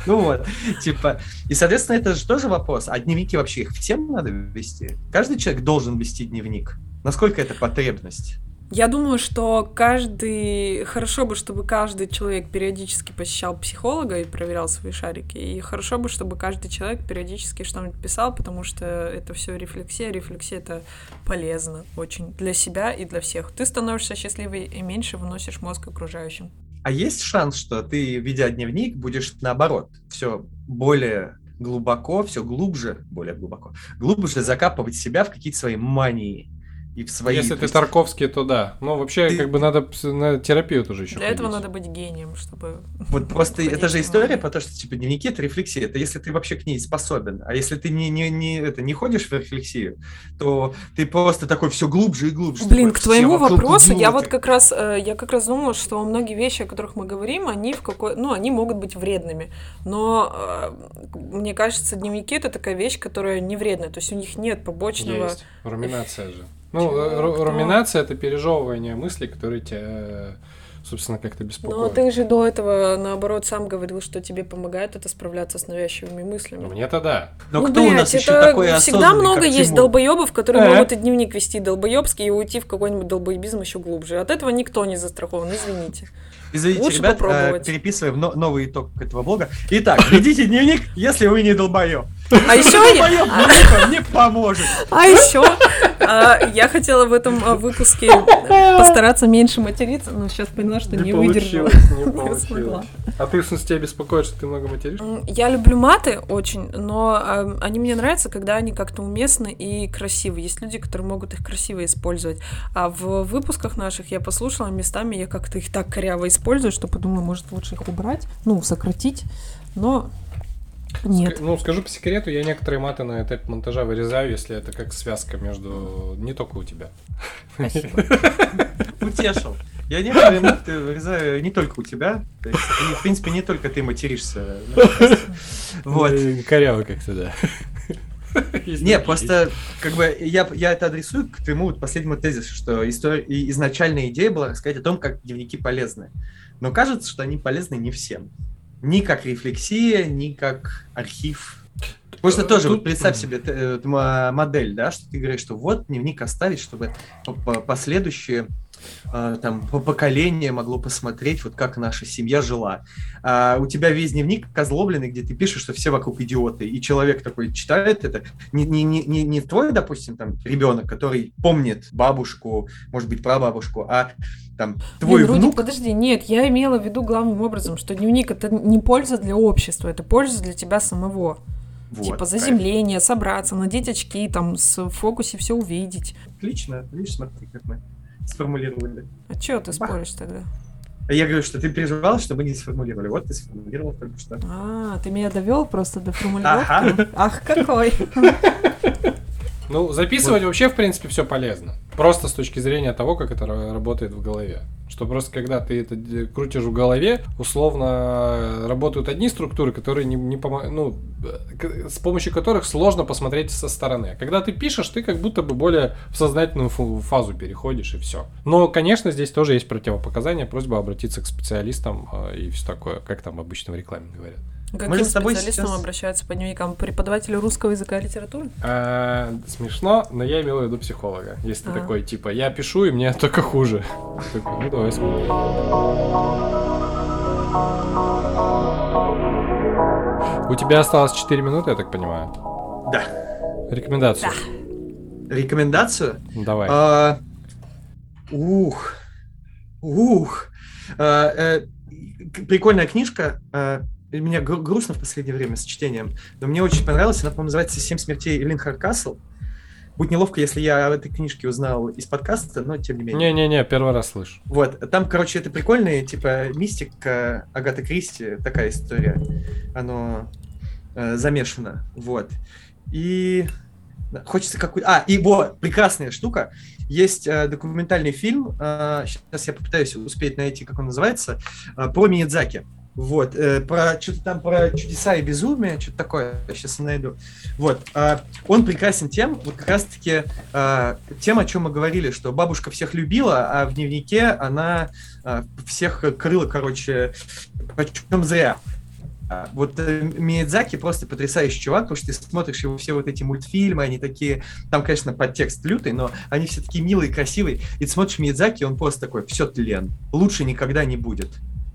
Ну вот, типа... И, соответственно, это же тоже вопрос. А дневники вообще их всем надо вести? Каждый человек должен вести дневник. Насколько это потребность? Я думаю, что каждый... Хорошо бы, чтобы каждый человек периодически посещал психолога и проверял свои шарики. И хорошо бы, чтобы каждый человек периодически что-нибудь писал, потому что это все рефлексия. Рефлексия — это полезно очень для себя и для всех. Ты становишься счастливой и меньше выносишь мозг окружающим. А есть шанс, что ты, ведя дневник, будешь, наоборот, все более глубоко, все глубже, более глубоко, глубже закапывать себя в какие-то свои мании? И в свои... Если ты Тарковский, то да. Но вообще, ты... как бы надо на терапию тоже еще. Для ходить. Этого надо быть гением, чтобы. Вот просто это же история про то, что типа дневники — это рефлексия. Это если ты вообще к ней способен. А если ты не, не, не, это, не ходишь в рефлексию, то ты просто такой все глубже и глубже. Блин, такой, к твоему вопросу, я вот как раз я как раз думала, что многие вещи, о которых мы говорим, они в какой. Ну, они могут быть вредными. Но мне кажется, дневники — это такая вещь, которая не вредная. То есть у них нет побочного. Есть. Руминация же. Ну, Чего? руминация — это пережевывание мыслей, которые тебя, собственно, как-то беспокоят. Но ты же до этого, наоборот, сам говорил, что тебе помогает это справляться с навязчивыми мыслями. Ну, мне-то да. Но ну, кто блядь, у нас еще такой осознанный, всегда много есть долбоебов, которые А-а-а. могут и дневник вести долбоебский и уйти в какой-нибудь долбоебизм еще глубже. От этого никто не застрахован, извините. Извините, лучше, ребят, попробовать. Переписываем но- новый итог этого блога. Итак, ведите дневник, если вы не долбоёб. А еще мне поможет. А еще я хотела в этом выпуске постараться меньше материться, но сейчас поняла, что не выдержала. Не получилось. А ты, в смысле, тебя беспокоит, что ты много материшь? Я люблю маты очень, но они мне нравятся, когда они как-то уместны и красивы. Есть люди, которые могут их красиво использовать. А в выпусках наших я послушала, местами я как-то их так коряво использую, что подумала, может, лучше их убрать, ну, сократить, но... Нет. Ск- ну, скажу по секрету, я некоторые маты на этапе монтажа вырезаю, если это как связка между... Не только у тебя. Спасибо. Утешил. Я некоторые маты вырезаю не только у тебя. То есть, и, в принципе, не только ты материшься. Вот. Коряво как-то, да. Не, просто как бы я, я это адресую к твоему последнему тезису, что история, изначальная идея была рассказать о том, как дневники полезны. Но кажется, что они полезны не всем. Ни как рефлексия, ни как архив. Просто тоже Тут... вот представь себе т- м- модель, да, что ты говоришь, что вот дневник оставить, чтобы последующее э, там, поколение могло посмотреть, вот как наша семья жила. А у тебя весь дневник озлобленный, где ты пишешь, что все вокруг идиоты, и человек такой читает это. Не, не, не, не твой, допустим, там, ребенок, который помнит бабушку, может быть, прабабушку, а там, твой Блин, внук... Рудик, подожди, нет, я имела в виду главным образом, что дневник — это не польза для общества, это польза для тебя самого. Вот, типа заземление, собраться, надеть очки, там, в фокусе все увидеть. Отлично, видишь, смотри, как мы сформулировали. А чего ты Бах. споришь тогда? Я говорю, что ты переживал, что мы не сформулировали. Вот ты сформулировал только что. А, ты меня довел просто до формулировки? Ага. Ах, какой! Ну, записывать вот. Вообще, в принципе, все полезно. Просто с точки зрения того, как это работает в голове. Что просто, когда ты это крутишь в голове, условно работают одни структуры, которые не, не помо... ну, с помощью которых сложно посмотреть со стороны. Когда ты пишешь, ты как будто бы более в сознательную фазу переходишь, и все. Но, конечно, здесь тоже есть противопоказания, просьба обратиться к специалистам и все такое, как там обычно в рекламе говорят. Каким специалистам сейчас... обращаются по дневникам? Преподавателю русского языка и литературы? А, смешно, но я имела в виду психолога. Если а. ты такой, типа, я пишу, и мне только хуже. Такой, ну давай смотрим. У тебя осталось четыре минуты, я так понимаю? Да. Рекомендацию? Да. Рекомендацию? Давай. А, ух. Ух. А, э, прикольная книжка. А, Мне грустно в последнее время с чтением, но мне очень понравилось. Она, по-моему, называется «Семь смертей Элин Харкасл». Будет неловко, если я об этой книжке узнал из подкаста, но тем не менее. Не-не-не, первый раз слышу. Вот. Там, короче, это прикольная, типа, мистика Агата Кристи, такая история. Оно э, замешано. Вот. И хочется какую-то... А, и вот, прекрасная штука. Есть э, документальный фильм, э, сейчас я попытаюсь успеть найти, как он называется, э, про Миядзаки. Вот, э, про что-то там про чудеса и безумие, что-то такое, сейчас я найду. Вот, э, он прекрасен тем, вот как раз-таки э, тем, о чем мы говорили, что бабушка всех любила, а в дневнике она э, всех крыла, короче, почем зря. Вот Миядзаки просто потрясающий чувак, потому что ты смотришь его все вот эти мультфильмы, они такие, там, конечно, подтекст лютый, но они все такие милые, красивые, и ты смотришь Миядзаки, он просто такой, все тлен, лучше никогда не будет.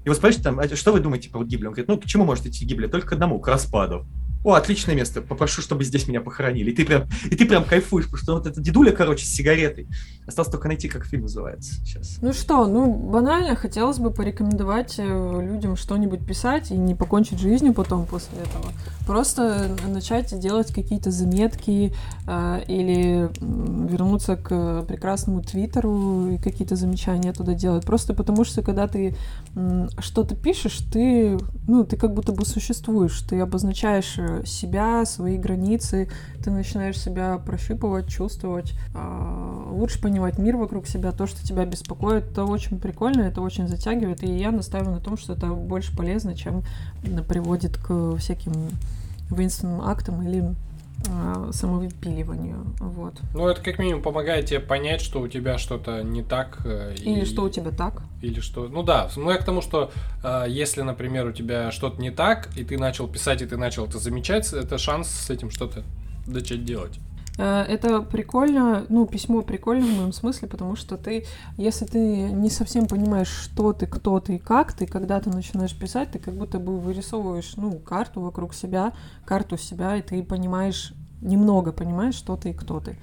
Его спрашивают там, а что вы думаете про Гибли? Он говорит, ну, к чему может идти Гибли? Только к одному, к распаду. О, отличное место, попрошу, чтобы здесь меня похоронили. И ты прям, и ты прям кайфуешь, потому что вот эта дедуля, короче, с сигаретой. Осталось только найти, как фильм называется сейчас. Ну что, ну, банально, хотелось бы порекомендовать людям что-нибудь писать и не покончить жизнью потом после этого. Просто начать делать какие-то заметки э, или вернуться к прекрасному Твиттеру и какие-то замечания туда делать. Просто потому что, когда ты э, что-то пишешь, ты, ну, ты как будто бы существуешь, ты обозначаешь себя, свои границы, ты начинаешь себя прощупывать, чувствовать, э, лучше понимать мир вокруг себя, то, что тебя беспокоит, это очень прикольно, это очень затягивает, и я настаиваю на том, что это больше полезно, чем приводит к всяким воинственным актам или э, самовыпиливанию, вот. Ну, это как минимум помогает тебе понять, что у тебя что-то не так. Э, или и... что у тебя так. Или что... Ну да, ну я к тому, что э, если, например, у тебя что-то не так, и ты начал писать, и ты начал это замечать, это шанс с этим что-то начать делать. Это прикольно, ну, письмо прикольно в моем смысле, потому что ты, если ты не совсем понимаешь, что ты, кто ты и как ты, когда ты начинаешь писать, ты как будто бы вырисовываешь, ну, карту вокруг себя, карту себя, и ты понимаешь, немного понимаешь, что ты и кто ты.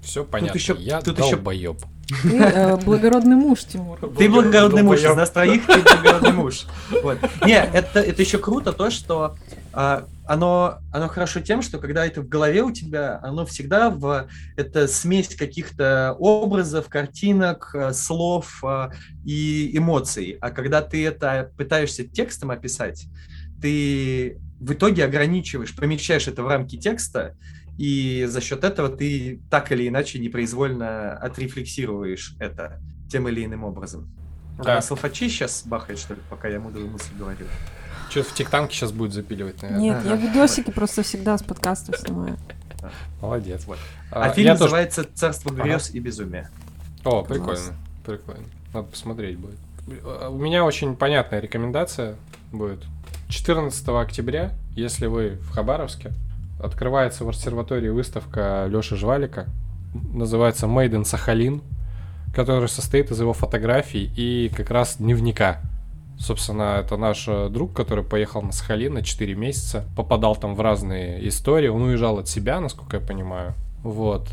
Все понятно, тут еще, я тут долбоеб. Еще... Ты э, благородный муж, Тимур. Ты благородный муж, из нас троих ты благородный муж. Не, это еще круто то, что... Оно, оно хорошо тем, что когда это в голове у тебя, оно всегда в, это смесь каких-то образов, картинок, слов и эмоций. А когда ты это пытаешься текстом описать, ты в итоге ограничиваешь, помещаешь это в рамки текста, и за счет этого ты так или иначе непроизвольно отрефлексируешь это тем или иным образом. Да. А Салфачи сейчас бахает, что ли, пока я мудрую мысль говорю? Что-то в ТикТоке сейчас будет запиливать, наверное. Нет, я видосики просто всегда с подкастов снимаю. Молодец. Вот. А, а фильм называется тоже... «Царство грез ага. и безумия». О, прикольно, прикольно. Надо посмотреть будет. У меня очень понятная рекомендация будет. четырнадцатого октября, если вы в Хабаровске, открывается в обсерватории выставка Лёши Жвалика. Называется «Made in Сахалин», которая состоит из его фотографий и как раз дневника. Собственно, это наш друг, который поехал на Сахалин на четыре месяца, попадал там в разные истории, он уезжал от себя, насколько я понимаю, вот,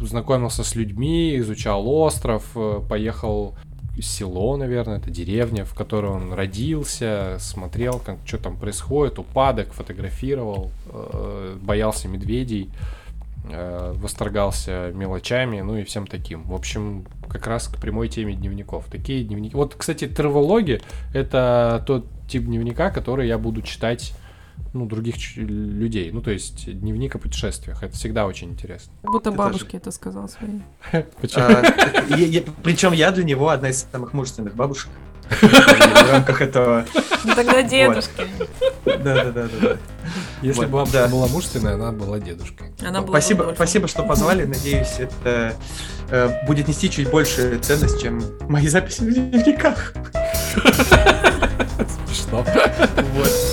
знакомился с людьми, изучал остров, поехал в село, наверное, это деревня, в которой он родился, смотрел, как, что там происходит, упадок, фотографировал, боялся медведей. э, восторгался мелочами, ну и всем таким. В общем, как раз к прямой теме дневников. Такие дневники. Вот, кстати, травелоги — это тот тип дневника, который я буду читать, ну, других ч- людей. Ну, то есть дневник о путешествиях. Это всегда очень интересно. Как будто бабушке это сказал своей. Причем я для него одна из самых мужественных бабушек. В рамках этого... Ну тогда дедушка. Да-да-да. Если бы бабушка была мужественная, она была дедушкой. Спасибо, что позвали. Надеюсь, это будет нести чуть больше ценность, чем мои записи в дневниках. Смешно. Вот.